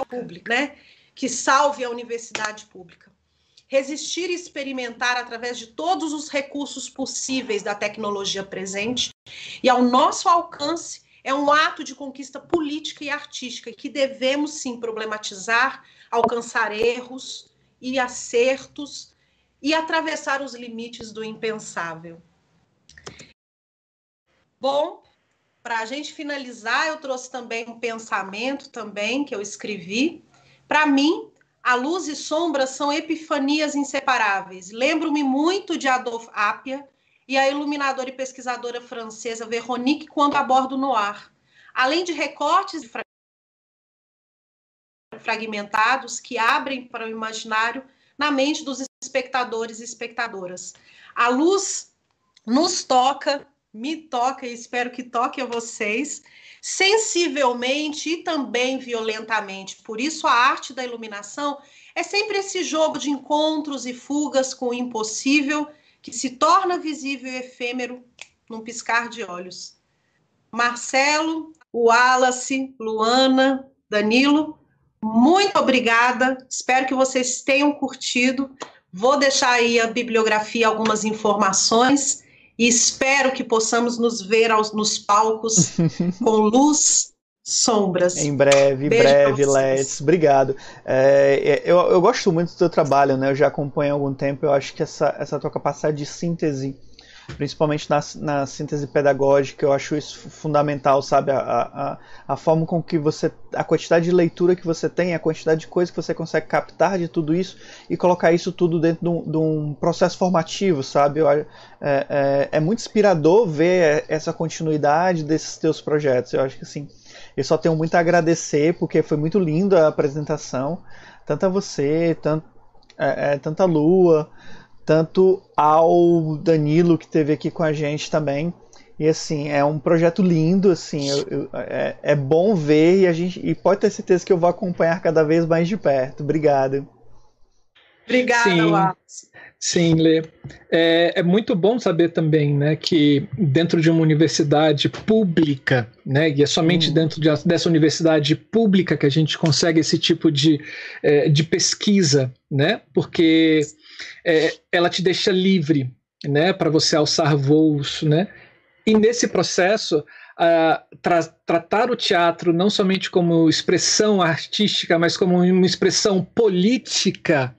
pública, né? Que salve a universidade pública. Resistir e experimentar através de todos os recursos possíveis da tecnologia presente e ao nosso alcance é um ato de conquista política e artística que devemos sim problematizar, alcançar erros e acertos e atravessar os limites do impensável. Bom, para a gente finalizar, eu trouxe também um pensamento também que eu escrevi. Para mim, a luz e sombra são epifanias inseparáveis. Lembro-me muito de Adolphe Appia e a iluminadora e pesquisadora francesa Véronique quando aborda o noir. Além de recortes fragmentados que abrem para o imaginário na mente dos espectadores e espectadoras. A luz nos toca, me toca e espero que toque a vocês, sensivelmente e também violentamente. Por isso, a arte da iluminação é sempre esse jogo de encontros e fugas com o impossível, que se torna visível e efêmero num piscar de olhos. Marcelo, Wallace, Luana, Danilo, muito obrigada. Espero que vocês tenham curtido. Vou deixar aí a bibliografia, algumas informações. E espero que possamos nos ver aos, nos palcos com luz, sombras. Em breve, Beijo breve, Let's. Obrigado. É, eu, eu gosto muito do teu trabalho, né? Eu já acompanho há algum tempo. Eu acho que essa, essa tua capacidade de síntese, principalmente na, na síntese pedagógica, eu acho isso fundamental, sabe? A, a, a forma com que você... A quantidade de leitura que você tem, a quantidade de coisa que você consegue captar de tudo isso e colocar isso tudo dentro de um, de um processo formativo, sabe? Eu, é, é, é muito inspirador ver essa continuidade desses teus projetos. Eu acho que, assim, eu só tenho muito a agradecer, porque foi muito linda a apresentação. Tanto a você, tanto, é, é, tanto a Lua... tanto ao Danilo, que esteve aqui com a gente também. E assim, é um projeto lindo, assim, eu, eu, é, é bom ver e a gente e pode ter certeza que eu vou acompanhar cada vez mais de perto. Obrigado. Obrigada, sim, Wallace. Sim, Lê. É, é muito bom saber também, né, que dentro de uma universidade pública, né, e é somente hum. dentro de, dessa universidade pública que a gente consegue esse tipo de, é, de pesquisa, né, porque é, ela te deixa livre, né, para você alçar voos, né, e nesse processo... Uh, tra tratar o teatro não somente como expressão artística, mas como uma expressão política.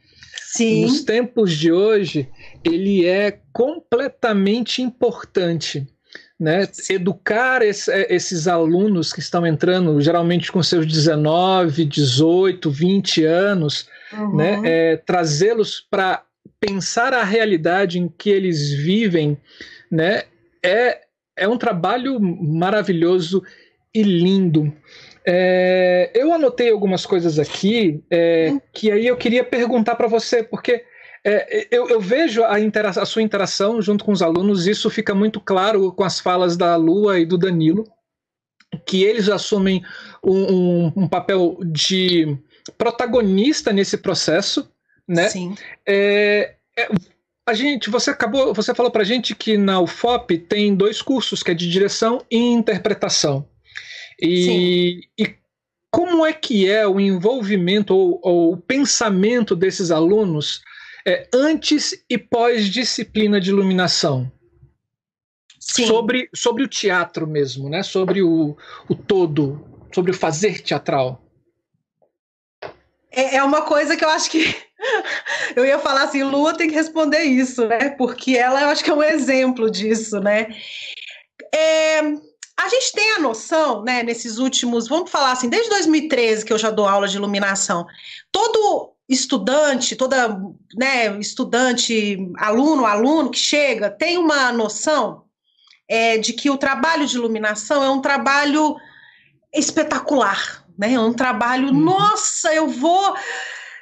Sim. Nos tempos de hoje, ele é completamente importante, né? Educar esse, esses alunos que estão entrando, geralmente com seus dezenove, dezoito, vinte anos, uhum. né? É, trazê-los para pensar a realidade em que eles vivem, né? É É um trabalho maravilhoso e lindo. É, eu anotei algumas coisas aqui é, que aí eu queria perguntar para você, porque é, eu, eu vejo a, a sua interação junto com os alunos, isso fica muito claro com as falas da Lua e do Danilo, que eles assumem um, um, um papel de protagonista nesse processo, né? Sim. É, é, A gente, você acabou, você falou pra gente que na U F O P tem dois cursos, que é de direção e interpretação. E, e como é que é o envolvimento ou, ou o pensamento desses alunos é, antes e pós-disciplina de iluminação? Sim. Sobre, sobre o teatro mesmo, né? Sobre o, o todo, sobre o fazer teatral. É, é uma coisa que eu acho que... Eu ia falar assim, Lua tem que responder isso, né? Porque ela, eu acho que é um exemplo disso, né? É, a gente tem a noção, né? Nesses últimos, vamos falar assim, desde dois mil e treze que eu já dou aula de iluminação, todo estudante, toda, né? Estudante, aluno, aluno que chega, tem uma noção é, de que o trabalho de iluminação é um trabalho espetacular, né? É um trabalho, hum. nossa, eu vou...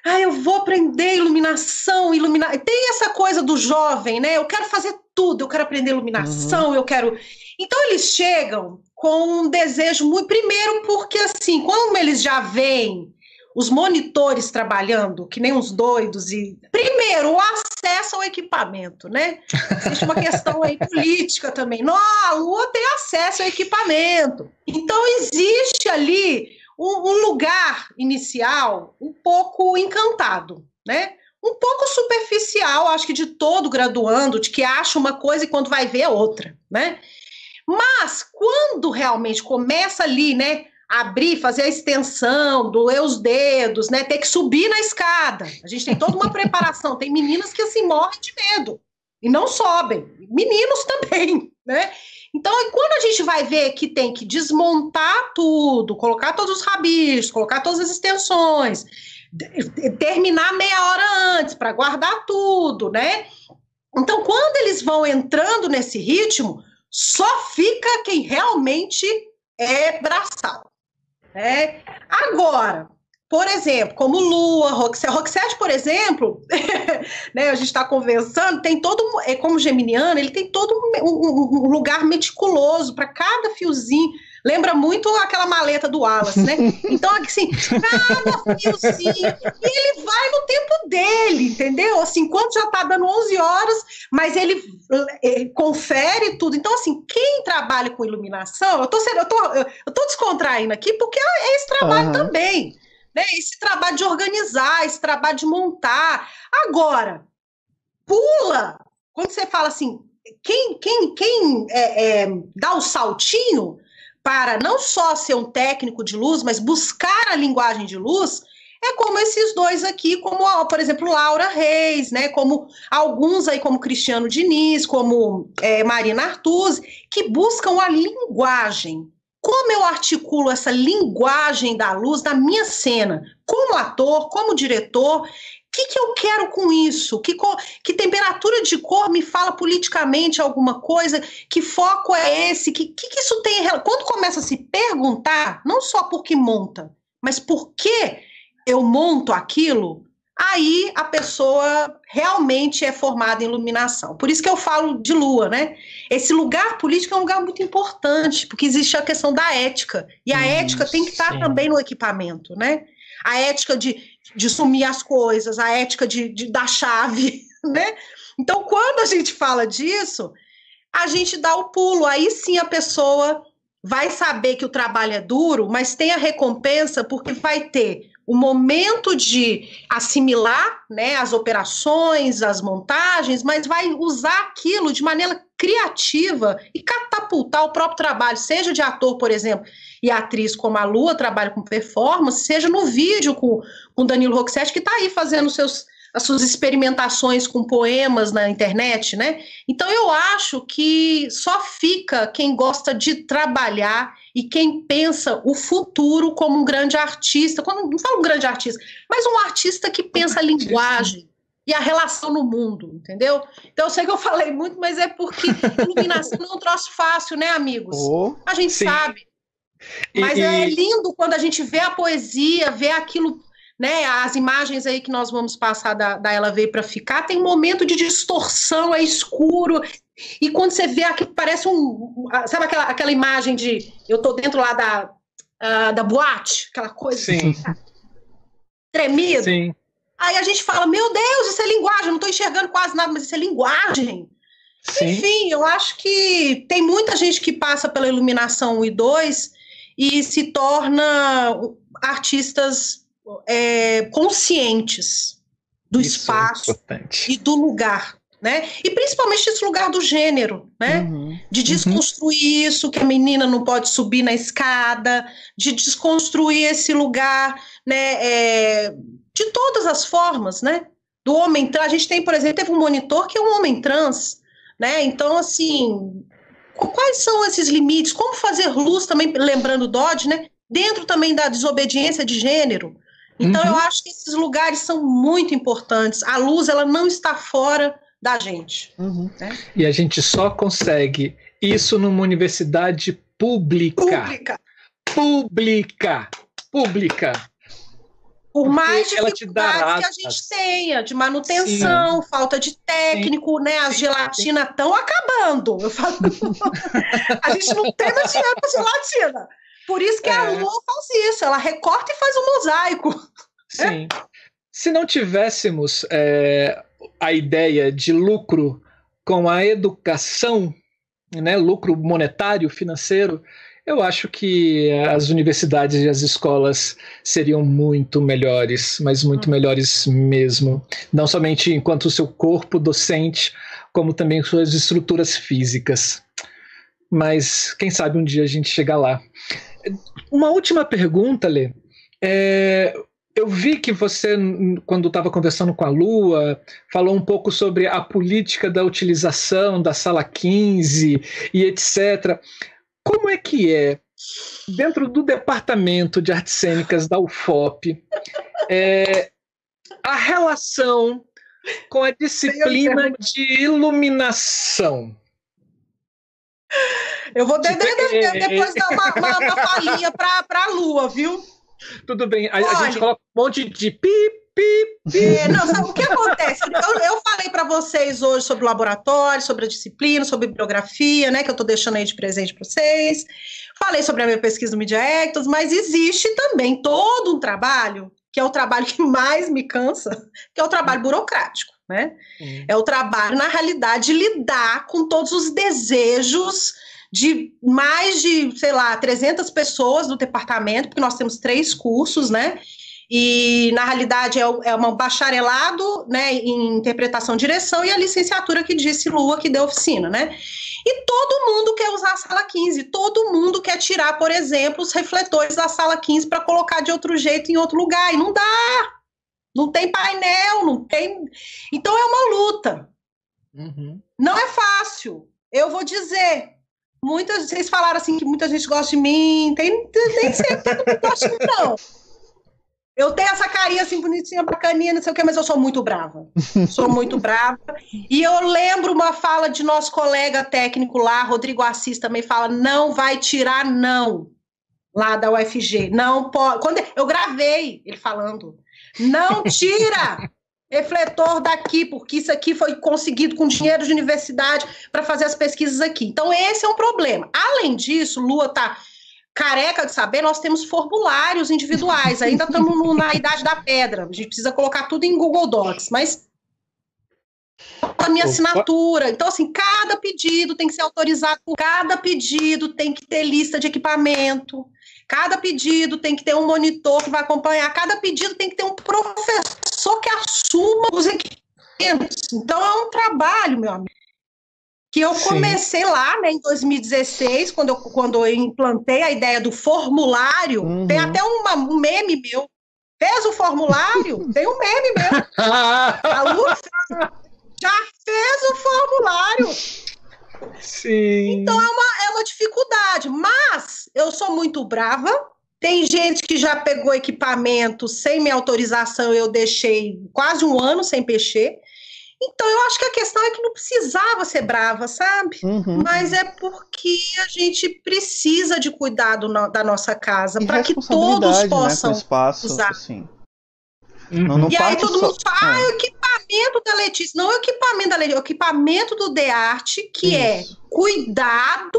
Ah, eu vou aprender iluminação, iluminar... Tem essa coisa do jovem, né? Eu quero fazer tudo, eu quero aprender iluminação, uhum. eu quero... Então, eles chegam com um desejo muito... Primeiro, porque, assim, como eles já veem os monitores trabalhando, que nem uns doidos, e... Primeiro, o acesso ao equipamento, né? Existe uma questão aí política também. Não, a Lua tem acesso ao equipamento. Então, existe ali... um lugar inicial um pouco encantado, né? Um pouco superficial, acho que de todo graduando, de que acha uma coisa e quando vai ver é outra, né? Mas quando realmente começa ali, né? Abrir, fazer a extensão, doer os dedos, né? Ter que subir na escada. A gente tem toda uma preparação. Tem meninas que assim morrem de medo e não sobem. Meninos também, né? Então, quando a gente vai ver que tem que desmontar tudo, colocar todos os rabichos, colocar todas as extensões, terminar meia hora antes para guardar tudo, né? Então, quando eles vão entrando nesse ritmo, só fica quem realmente é braçal, né? Agora, por exemplo, como Lua, Roxette, Roxette, por exemplo, né, a gente está conversando, tem todo um, é como geminiano, ele tem todo um, um, um lugar meticuloso para cada fiozinho. Lembra muito aquela maleta do Wallace, né? Então, assim, cada fiozinho, e ele vai no tempo dele, entendeu? Assim, enquanto já está dando onze horas, mas ele, ele confere tudo. Então, assim, quem trabalha com iluminação, eu tô, eu tô, eu tô descontraindo aqui, porque é esse trabalho uhum. também. Né, esse trabalho de organizar, esse trabalho de montar. Agora, pula, quando você fala assim, quem, quem, quem é, é, dá o saltinho para não só ser um técnico de luz, mas buscar a linguagem de luz, é como esses dois aqui, como, por exemplo, Laura Reis, né, como alguns aí, como Cristiano Diniz, como é, Marina Artuzzi, que buscam a linguagem. Como eu articulo essa linguagem da luz na minha cena? Como ator, como diretor, o que, que eu quero com isso? Que, cor, que temperatura de cor me fala politicamente alguma coisa? Que foco é esse? Que, que, que isso tem... Quando começa a se perguntar, não só por que monta, mas por que eu monto aquilo, aí a pessoa realmente é formada em iluminação. Por isso que eu falo de Lua, né? Esse lugar político é um lugar muito importante, porque existe a questão da ética, e a hum, ética tem que estar sim. também no equipamento, né? A ética de de sumir as coisas, a ética de, de, da chave, né? Então, quando a gente fala disso, a gente dá o pulo, aí sim a pessoa vai saber que o trabalho é duro, mas tem a recompensa porque vai ter o momento de assimilar, né, as operações, as montagens, mas vai usar aquilo de maneira criativa e catapultar o próprio trabalho, seja de ator, por exemplo, e atriz como a Lua, trabalha com performance, seja no vídeo com o Danilo Roxette, que está aí fazendo seus, as suas experimentações com poemas na internet, né? Então eu acho que só fica quem gosta de trabalhar e quem pensa o futuro como um grande artista, quando, não falo um grande artista, mas um artista que pensa a linguagem e a relação no mundo, entendeu? Então eu sei que eu falei muito, mas é porque iluminação não é um troço fácil, né, amigos? Oh, a gente sim. sabe. Mas e, é lindo quando a gente vê a poesia, vê aquilo, né, as imagens aí que nós vamos passar da, da Ela Veio para Ficar, tem um momento de distorção, é escuro, e quando você vê aqui, parece um, sabe aquela, aquela imagem de, eu tô dentro lá da, uh, da boate, aquela coisa Sim. Assim, tremido, Sim. aí a gente fala, meu Deus, isso é linguagem, eu não tô enxergando quase nada, mas isso é linguagem. Sim. Enfim, eu acho que tem muita gente que passa pela iluminação um e dois e se torna artistas é, conscientes do isso espaço é e do lugar, né? E principalmente esse lugar do gênero, né? Uhum. De desconstruir uhum. isso, que a menina não pode subir na escada, de desconstruir esse lugar, né? É, de todas as formas, né? Do homem trans. A gente tem, por exemplo, teve um monitor que é um homem trans, né? Então, assim, quais são esses limites? Como fazer luz também, lembrando Dodge, né? Dentro também da desobediência de gênero. Então, uhum. eu acho que esses lugares são muito importantes. A luz, ela não está fora da gente. Uhum. Né? E a gente só consegue isso numa universidade pública. Pública. Pública. Pública. Por Porque mais dificuldades que a gente tenha, de manutenção, Sim. falta de técnico, Sim. né? As gelatinas estão acabando. Eu falo, a gente não tem mais dinheiro para gelatina. Por isso que é. a Lua faz isso, ela recorta e faz um mosaico. Sim. É. Se não tivéssemos é, a ideia de lucro com a educação, né, lucro monetário, financeiro, eu acho que as universidades e as escolas seriam muito melhores, mas muito melhores mesmo. Não somente enquanto o seu corpo docente, como também suas estruturas físicas. Mas quem sabe um dia a gente chega lá. Uma última pergunta, Lê. É, eu vi que você, quando estava conversando com a Lua, falou um pouco sobre a política da utilização da sala quinze e etcétera. Como é que é, dentro do Departamento de Artes Cênicas da U F O P, é, a relação com a disciplina de iluminação? Eu vou de, de, de, de, depois dar uma, uma, uma palhinha para a Lua, viu? Tudo bem, a, a gente coloca um monte de pi, pi, pi. É, não, sabe o que acontece? Eu, eu falei para vocês hoje sobre o laboratório, sobre a disciplina, sobre a bibliografia, né, que eu estou deixando aí de presente para vocês. Falei sobre a minha pesquisa no Mediaectos, mas existe também todo um trabalho, que é o trabalho que mais me cansa, que é o trabalho burocrático. Né? Hum. É o trabalho, na realidade, de lidar com todos os desejos de mais de, sei lá, trezentas pessoas do departamento, porque nós temos três cursos, né? E, na realidade, é, é um bacharelado, né, em interpretação e direção e a licenciatura que disse Lua, que deu oficina, né? E todo mundo quer usar a sala quinze, todo mundo quer tirar, por exemplo, os refletores da sala quinze para colocar de outro jeito em outro lugar, e não dá! Não tem painel, não tem... Então é uma luta. Uhum. Não é fácil. Eu vou dizer. Muitas, vocês falaram assim que muita gente gosta de mim. Tem, nem sempre todo mundo gosta de mim, não. Eu tenho essa carinha assim bonitinha, bacaninha, não sei o quê, mas eu sou muito brava. Sou muito brava. E eu lembro uma fala de nosso colega técnico lá, Rodrigo Assis, também fala, não vai tirar, não. Lá da U F G. Não pode... Quando eu gravei ele falando... Não tira refletor daqui, porque isso aqui foi conseguido com dinheiro de universidade para fazer as pesquisas aqui. Então, esse é um problema. Além disso, Lua está careca de saber, nós temos formulários individuais, ainda estamos na idade da pedra, a gente precisa colocar tudo em Google Docs, mas a minha assinatura, então assim, cada pedido tem que ser autorizado, cada pedido tem que ter lista de equipamento, cada pedido tem que ter um monitor que vai acompanhar, cada pedido tem que ter um professor que assuma os equipamentos, então é um trabalho, meu amigo. Que eu comecei Sim. lá, né, em dois mil e dezesseis, quando eu, quando eu implantei a ideia do formulário, uhum. tem até uma, um meme meu, fez o formulário, tem um meme meu, a Lua já fez o formulário. Sim. Então é uma, é uma dificuldade, mas eu sou muito brava, tem gente que já pegou equipamento sem minha autorização, eu deixei quase um ano sem mexer. Então, eu acho que a questão é que não precisava ser brava, sabe? Uhum. Mas é porque a gente precisa de cuidado no, da nossa casa, para que todos possam, né, espaço, usar. Assim. Uhum. Não, não e aí todo mundo só... fala, ah, o equipamento da Letícia. Não é o equipamento da Letícia, é o equipamento do DEARTE, que Isso. é cuidado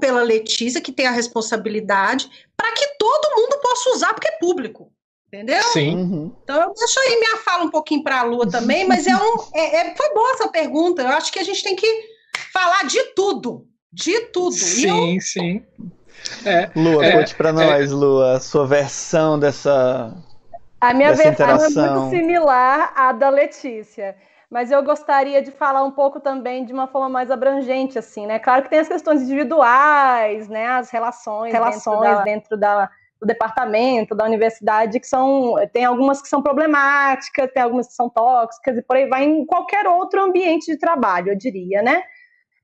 pela Letícia, que tem a responsabilidade, para que todo mundo possa usar, porque é público. Entendeu? Sim. Então eu deixo aí minha fala um pouquinho para a Lua também, mas é um, é, é, foi boa essa pergunta, eu acho que a gente tem que falar de tudo, de tudo. Sim, eu... sim. É, Lua, é, conte para nós, é... Lua, a sua versão dessa A minha dessa versão interação. É muito similar à da Letícia, mas eu gostaria de falar um pouco também de uma forma mais abrangente, assim, né? Claro que tem as questões individuais, né? As relações, relações dentro da... Dentro da... do departamento, da universidade, que são, tem algumas que são problemáticas, tem algumas que são tóxicas, e por aí vai, em qualquer outro ambiente de trabalho, eu diria, né?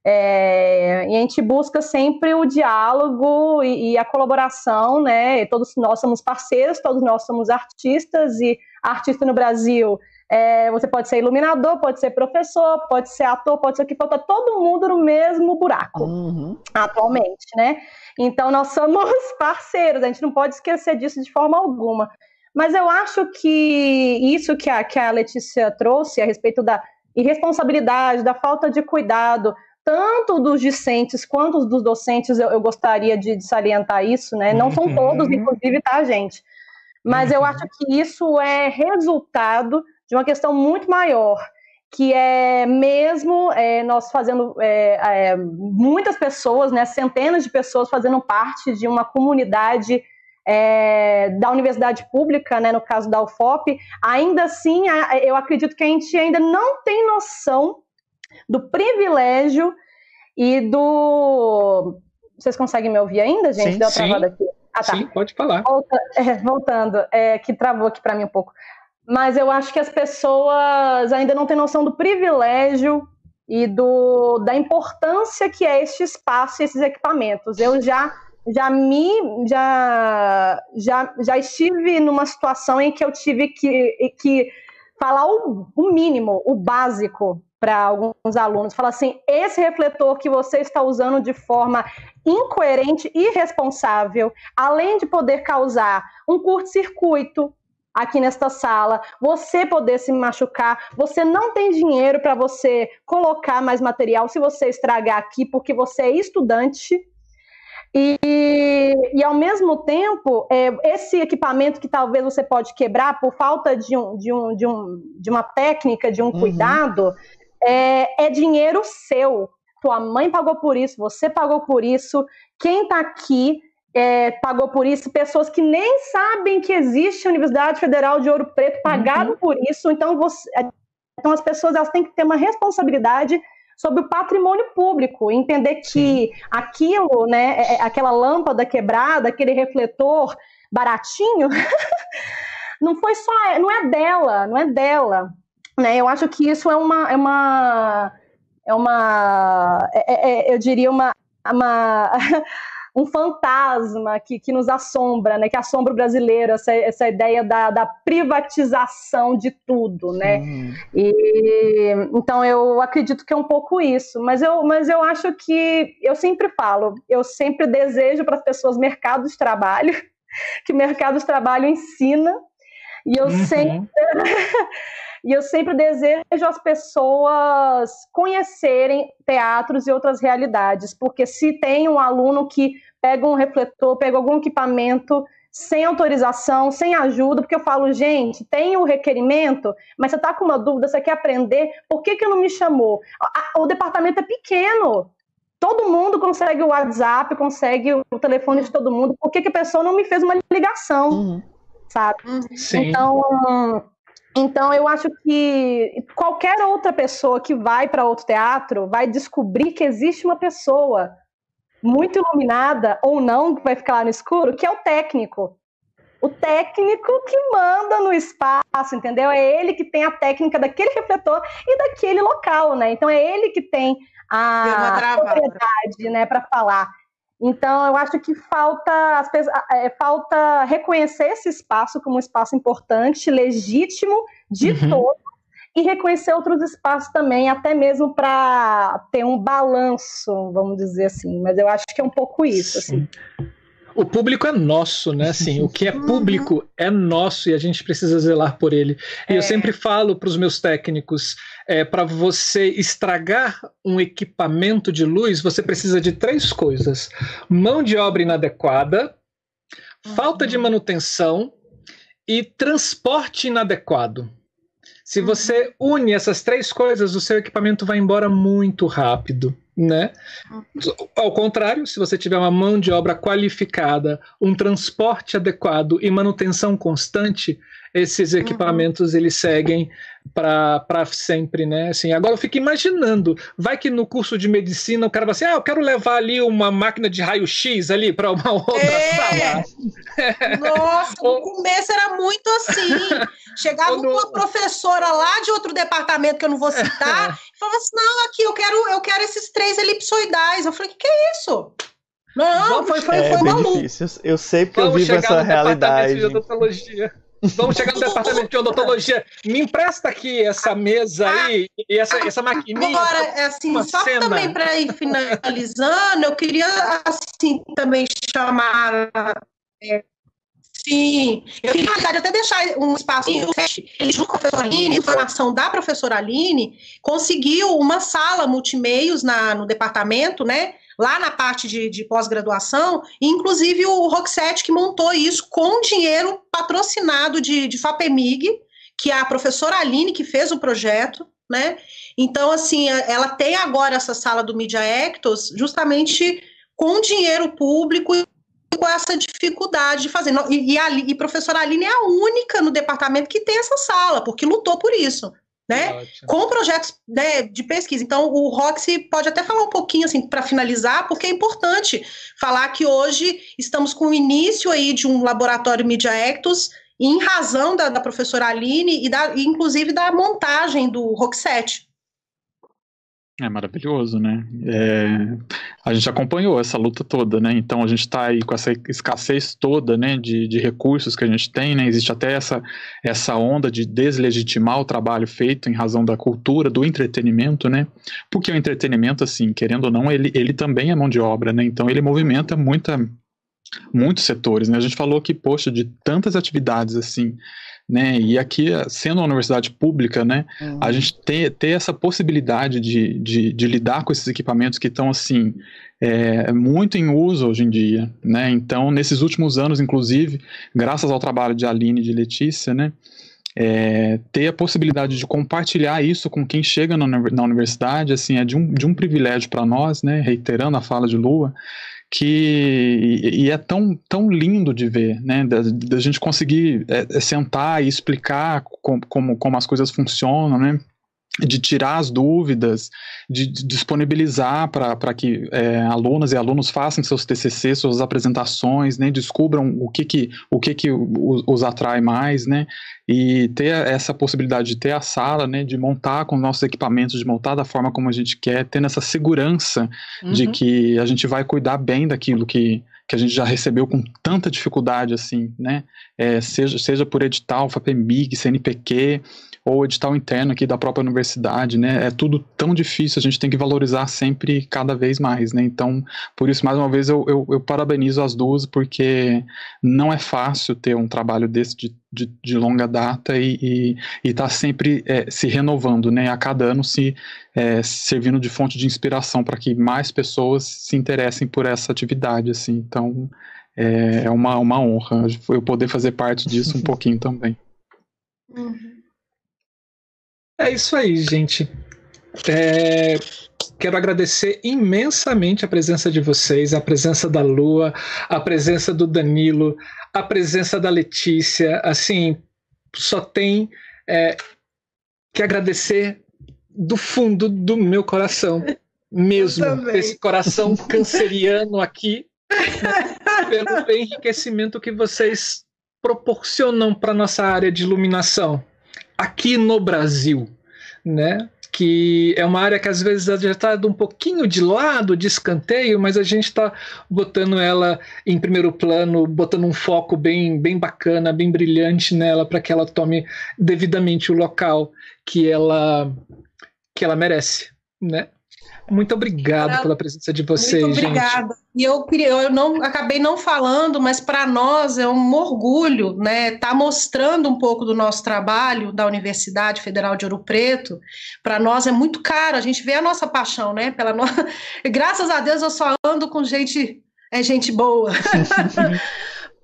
É, e a gente busca sempre o diálogo e, e a colaboração, né? E todos nós somos parceiros, todos nós somos artistas, e artista no Brasil, é, você pode ser iluminador, pode ser professor, pode ser ator, pode ser o que for, tá todo mundo no mesmo buraco, uhum. atualmente, né? Então, nós somos parceiros, a gente não pode esquecer disso de forma alguma. Mas eu acho que isso que a, que a Letícia trouxe a respeito da irresponsabilidade, da falta de cuidado, tanto dos discentes quanto dos docentes, eu, eu gostaria de, de salientar isso, né? Não são todos, inclusive, tá, gente? Mas eu acho que isso é resultado de uma questão muito maior, que é mesmo é, nós fazendo é, é, muitas pessoas, né, centenas de pessoas fazendo parte de uma comunidade é, da universidade pública, né, no caso da U F O P, ainda assim eu acredito que a gente ainda não tem noção do privilégio e do... Vocês conseguem me ouvir ainda, gente? Sim, Deu uma sim. travada aqui. Ah, tá. Sim, pode falar. Volta... É, voltando, é, que travou aqui para mim um pouco. Mas eu acho que as pessoas ainda não têm noção do privilégio e do, da importância que é este espaço e esses equipamentos. Eu já, já, me, já, já, já estive numa situação em que eu tive que, que falar o, o mínimo, o básico para alguns alunos. Falar assim, esse refletor que você está usando de forma incoerente e irresponsável, além de poder causar um curto-circuito aqui nesta sala, você poder se machucar, você não tem dinheiro para você colocar mais material se você estragar aqui, porque você é estudante, e, e ao mesmo tempo, é, esse equipamento que talvez você pode quebrar por falta de, um, de, um, de, um, de uma técnica, de um uhum. cuidado, é, é dinheiro seu, tua mãe pagou por isso, você pagou por isso, quem está aqui É, pagou por isso, pessoas que nem sabem que existe a Universidade Federal de Ouro Preto pagaram uhum. por isso, então, você, então as pessoas elas têm que ter uma responsabilidade sobre o patrimônio público, entender que aquilo, né, é, aquela lâmpada quebrada, aquele refletor baratinho, não foi só, não é dela, não é dela, né, eu acho que isso é uma, é uma, é uma é, é, eu diria uma, uma um fantasma que, que nos assombra, né? Que assombra o brasileiro, essa, essa ideia da, da privatização de tudo, né? Uhum. E, então, eu acredito que é um pouco isso, mas eu, mas eu acho que, eu sempre falo, eu sempre desejo para as pessoas mercado de trabalho, que mercado de trabalho ensina, e eu uhum. sempre... E eu sempre desejo as pessoas conhecerem teatros e outras realidades, porque se tem um aluno que pega um refletor, pega algum equipamento sem autorização, sem ajuda, porque eu falo, gente, tem o requerimento, mas você está com uma dúvida, você quer aprender, por que que não me chamou? O departamento é pequeno, todo mundo consegue o WhatsApp, consegue o telefone de todo mundo, por que que a pessoa não me fez uma ligação, uhum. sabe? Sim. Então, então, eu acho que qualquer outra pessoa que vai para outro teatro vai descobrir que existe uma pessoa muito iluminada, ou não, que vai ficar lá no escuro, que é o técnico. O técnico que manda no espaço, entendeu? É ele que tem a técnica daquele refletor e daquele local, né? Então, é ele que tem a propriedade, né, para falar. Então, eu acho que falta, as pessoas, é, falta reconhecer esse espaço como um espaço importante, legítimo, de uhum. todos, e reconhecer outros espaços também, até mesmo para ter um balanço, vamos dizer assim. Mas eu acho que é um pouco isso. Assim. O público é nosso, né? Assim, o que é público uhum. é nosso e a gente precisa zelar por ele. E é. eu sempre falo para os meus técnicos, é, para você estragar um equipamento de luz, você precisa de três coisas. Mão de obra inadequada, uhum. falta de manutenção e transporte inadequado. Se você une essas três coisas, o seu equipamento vai embora muito rápido, né? Ao contrário, se você tiver uma mão de obra qualificada, um transporte adequado e manutenção constante, esses equipamentos, uhum. eles seguem para sempre, né? Assim, agora eu fico imaginando, vai que no curso de medicina o cara vai assim, ah, eu quero levar ali uma máquina de raio-x ali para uma outra é. sala. É. Nossa, no começo era muito assim. Chegava no... uma professora lá de outro departamento, que eu não vou citar, e falava assim, não, aqui, eu quero, eu quero esses três elipsoidais. Eu falei, o que, que é isso? Não, foi, foi, é, foi maluco. Eu sei porque Vamos eu vivo essa realidade. De odontologia. Vamos chegar no departamento de odontologia. Me empresta aqui essa mesa aí e essa, essa maquininha. Agora, assim, só cena. também para ir finalizando, eu queria assim também chamar. É, sim, eu queria, na verdade, até deixar um espaço no teste. A professora Aline, informação da professora Aline, conseguiu uma sala multimeios na, no departamento, né? Lá na parte de, de pós-graduação, inclusive o Roxette que montou isso com dinheiro patrocinado de, de FAPEMIG, que é a professora Aline que fez o projeto, né? Então, assim, ela tem agora essa sala do Mediaectos justamente com dinheiro público e com essa dificuldade de fazer. E, e a e professora Aline é a única no departamento que tem essa sala, porque lutou por isso. Né? Com projetos, né, de pesquisa. Então, o Roxy pode até falar um pouquinho assim, para finalizar, porque é importante falar que hoje estamos com o início aí de um laboratório Mediaectos, em razão da, da professora Aline e, da, inclusive, da montagem do Roxette. É maravilhoso, né? É, a gente acompanhou essa luta toda, né? Então a gente está aí com essa escassez toda, né? De, de recursos que a gente tem, né? Existe até essa, essa onda de deslegitimar o trabalho feito em razão da cultura, do entretenimento, né? Porque o entretenimento, assim, querendo ou não, ele, ele também é mão de obra, né? Então ele movimenta muita, muitos setores, né? A gente falou que, poxa, de tantas atividades, assim... Né? E aqui, sendo uma universidade pública, né, uhum. a gente ter, ter essa possibilidade de, de, de lidar com esses equipamentos que estão assim, é, muito em uso hoje em dia. Né? Então, nesses últimos anos, inclusive, graças ao trabalho de Aline e de Letícia, né, é, ter a possibilidade de compartilhar isso com quem chega na, na universidade assim, é de um, de um privilégio para nós, né? Reiterando a fala de Lua, que e é tão, tão lindo de ver, né, da, da gente conseguir é, sentar e explicar como, como, como as coisas funcionam, né, de tirar as dúvidas, de, de disponibilizar para que é, alunas e alunos façam seus T C C, suas apresentações, né, descubram o que que, o que que os, os atrai mais, né, e ter essa possibilidade de ter a sala, né, de montar com nossos equipamentos, de montar da forma como a gente quer, tendo essa segurança uhum. de que a gente vai cuidar bem daquilo que, que a gente já recebeu com tanta dificuldade, assim, né, é, seja, seja por edital, FAPEMIG, C N P Q, ou edital interno aqui da própria universidade, né? É tudo tão difícil, a gente tem que valorizar sempre cada vez mais, né? Então, por isso, mais uma vez, eu, eu, eu parabenizo as duas, porque não é fácil ter um trabalho desse de de, de longa data e está sempre é, se renovando, né? A cada ano se é, servindo de fonte de inspiração para que mais pessoas se interessem por essa atividade, assim. Então é, é uma, uma honra eu poder fazer parte disso um pouquinho também. É isso aí, gente. É... Quero agradecer imensamente a presença de vocês, a presença da Lua, a presença do Danilo, a presença da Letícia. Assim, só tem é, que agradecer do fundo do meu coração, mesmo. Esse coração canceriano aqui, pelo enriquecimento que vocês proporcionam para a nossa área de iluminação aqui no Brasil, né? Que é uma área que às vezes já está um pouquinho de lado, de escanteio, mas a gente está botando ela em primeiro plano, botando um foco bem, bem bacana, bem brilhante nela, para que ela tome devidamente o local que ela, que ela merece, né? Muito obrigado pela presença de vocês, gente. Muito obrigada. E eu, eu não, acabei não falando, mas para nós é um orgulho, né? Tá mostrando um pouco do nosso trabalho da Universidade Federal de Ouro Preto. Para nós é muito caro, a gente vê a nossa paixão, né? Pela no... Graças a Deus eu só ando com gente, é gente boa.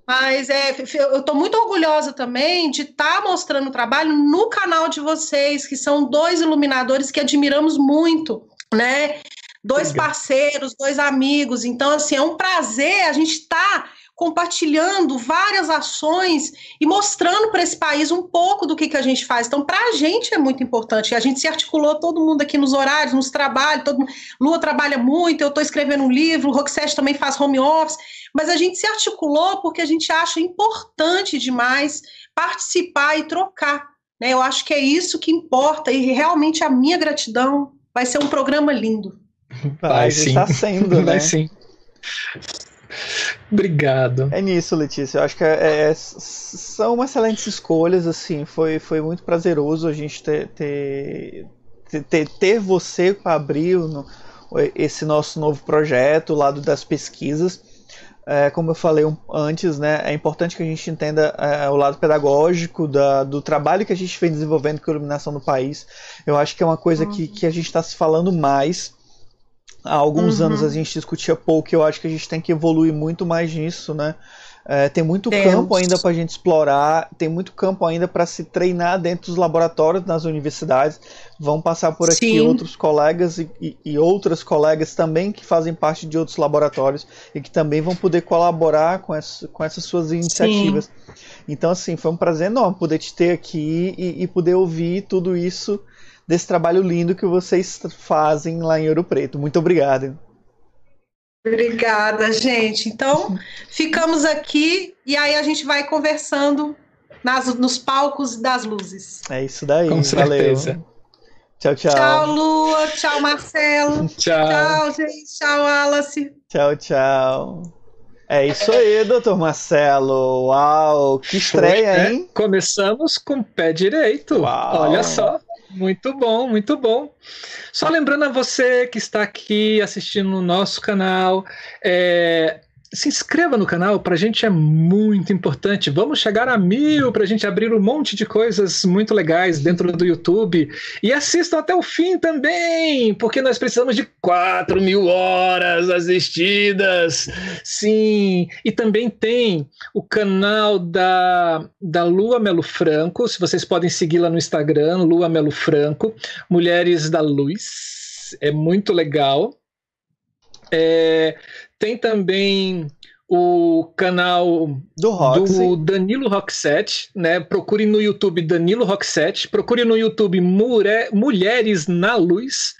Mas é, eu estou muito orgulhosa também de estar tá mostrando o trabalho no canal de vocês, que são dois iluminadores que admiramos muito, né? Dois parceiros, dois amigos. Então, assim, é um prazer a gente estar tá compartilhando várias ações e mostrando para esse país um pouco do que, que a gente faz. Então, para a gente é muito importante. A gente se articulou, todo mundo aqui nos horários, nos trabalhos. Todo mundo... Lua trabalha muito, eu estou escrevendo um livro, o Roxette também faz home office. Mas a gente se articulou porque a gente acha importante demais participar e trocar, né? Eu acho que é isso que importa e realmente a minha gratidão. Vai ser um programa lindo. Vai, Vai sim. Está sendo, né? Vai sim. Obrigado. É nisso, Letícia. Eu acho que é, é, são excelentes escolhas, assim. Foi, foi muito prazeroso a gente ter, ter, ter, ter você para abrir o, esse nosso novo projeto, o lado das pesquisas. É, como eu falei antes, né, é importante que a gente entenda é, o lado pedagógico da, do trabalho que a gente vem desenvolvendo com a iluminação no país. Eu acho que é uma coisa uhum. que, que a gente está se falando mais. Há alguns uhum. anos a gente discutia pouco, e eu acho que a gente tem que evoluir muito mais nisso, né? É, tem muito Deus. campo ainda para a gente explorar, tem muito campo ainda para se treinar dentro dos laboratórios nas universidades. Vão passar por aqui Sim. outros colegas e, e, e outras colegas também que fazem parte de outros laboratórios e que também vão poder colaborar com, essa, com essas suas iniciativas. Sim. Então, assim, foi um prazer enorme poder te ter aqui e, e poder ouvir tudo isso desse trabalho lindo que vocês fazem lá em Ouro Preto. Muito obrigado. Obrigada, gente. Então, ficamos aqui e aí a gente vai conversando nas, nos palcos das luzes. É isso daí. Com certeza. Valeu. Tchau, tchau. Tchau, Lua. Tchau, Marcelo. Tchau. Tchau, gente. Tchau, Wallace. Tchau, tchau. É isso aí, doutor Marcelo. Uau, que estreia, hein? Começamos com o pé direito. Uau. Olha só. Muito bom, muito bom. Só lembrando a você que está aqui assistindo no nosso canal, é, se inscreva no canal, para a gente é muito importante. Vamos chegar a mil para a gente abrir um monte de coisas muito legais dentro do YouTube. E assistam até o fim também, porque nós precisamos de quatro mil horas assistidas. Sim, e também tem o canal da, da Lua Melo Franco. Se vocês podem segui-la no Instagram, Lua Melo Franco, Mulheres da Luz. É muito legal. É, tem também o canal do, do Danilo Roxette, né? Procure no YouTube Danilo Roxette, procure no YouTube Mure, Mulheres na Luz,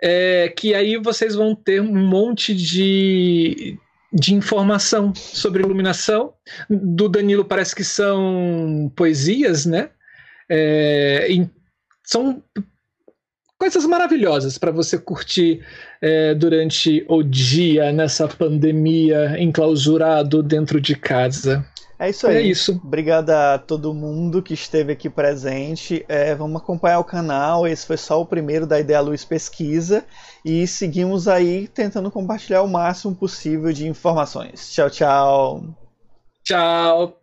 é, que aí vocês vão ter um monte de, de informação sobre iluminação. Do Danilo parece que são poesias, né? É, são coisas maravilhosas para você curtir é, durante o dia, nessa pandemia, enclausurado dentro de casa. É isso aí. É isso. Obrigada a todo mundo que esteve aqui presente. É, vamos acompanhar o canal. Esse foi só o primeiro da Ideia Luz Pesquisa. E seguimos aí tentando compartilhar o máximo possível de informações. Tchau, tchau. Tchau.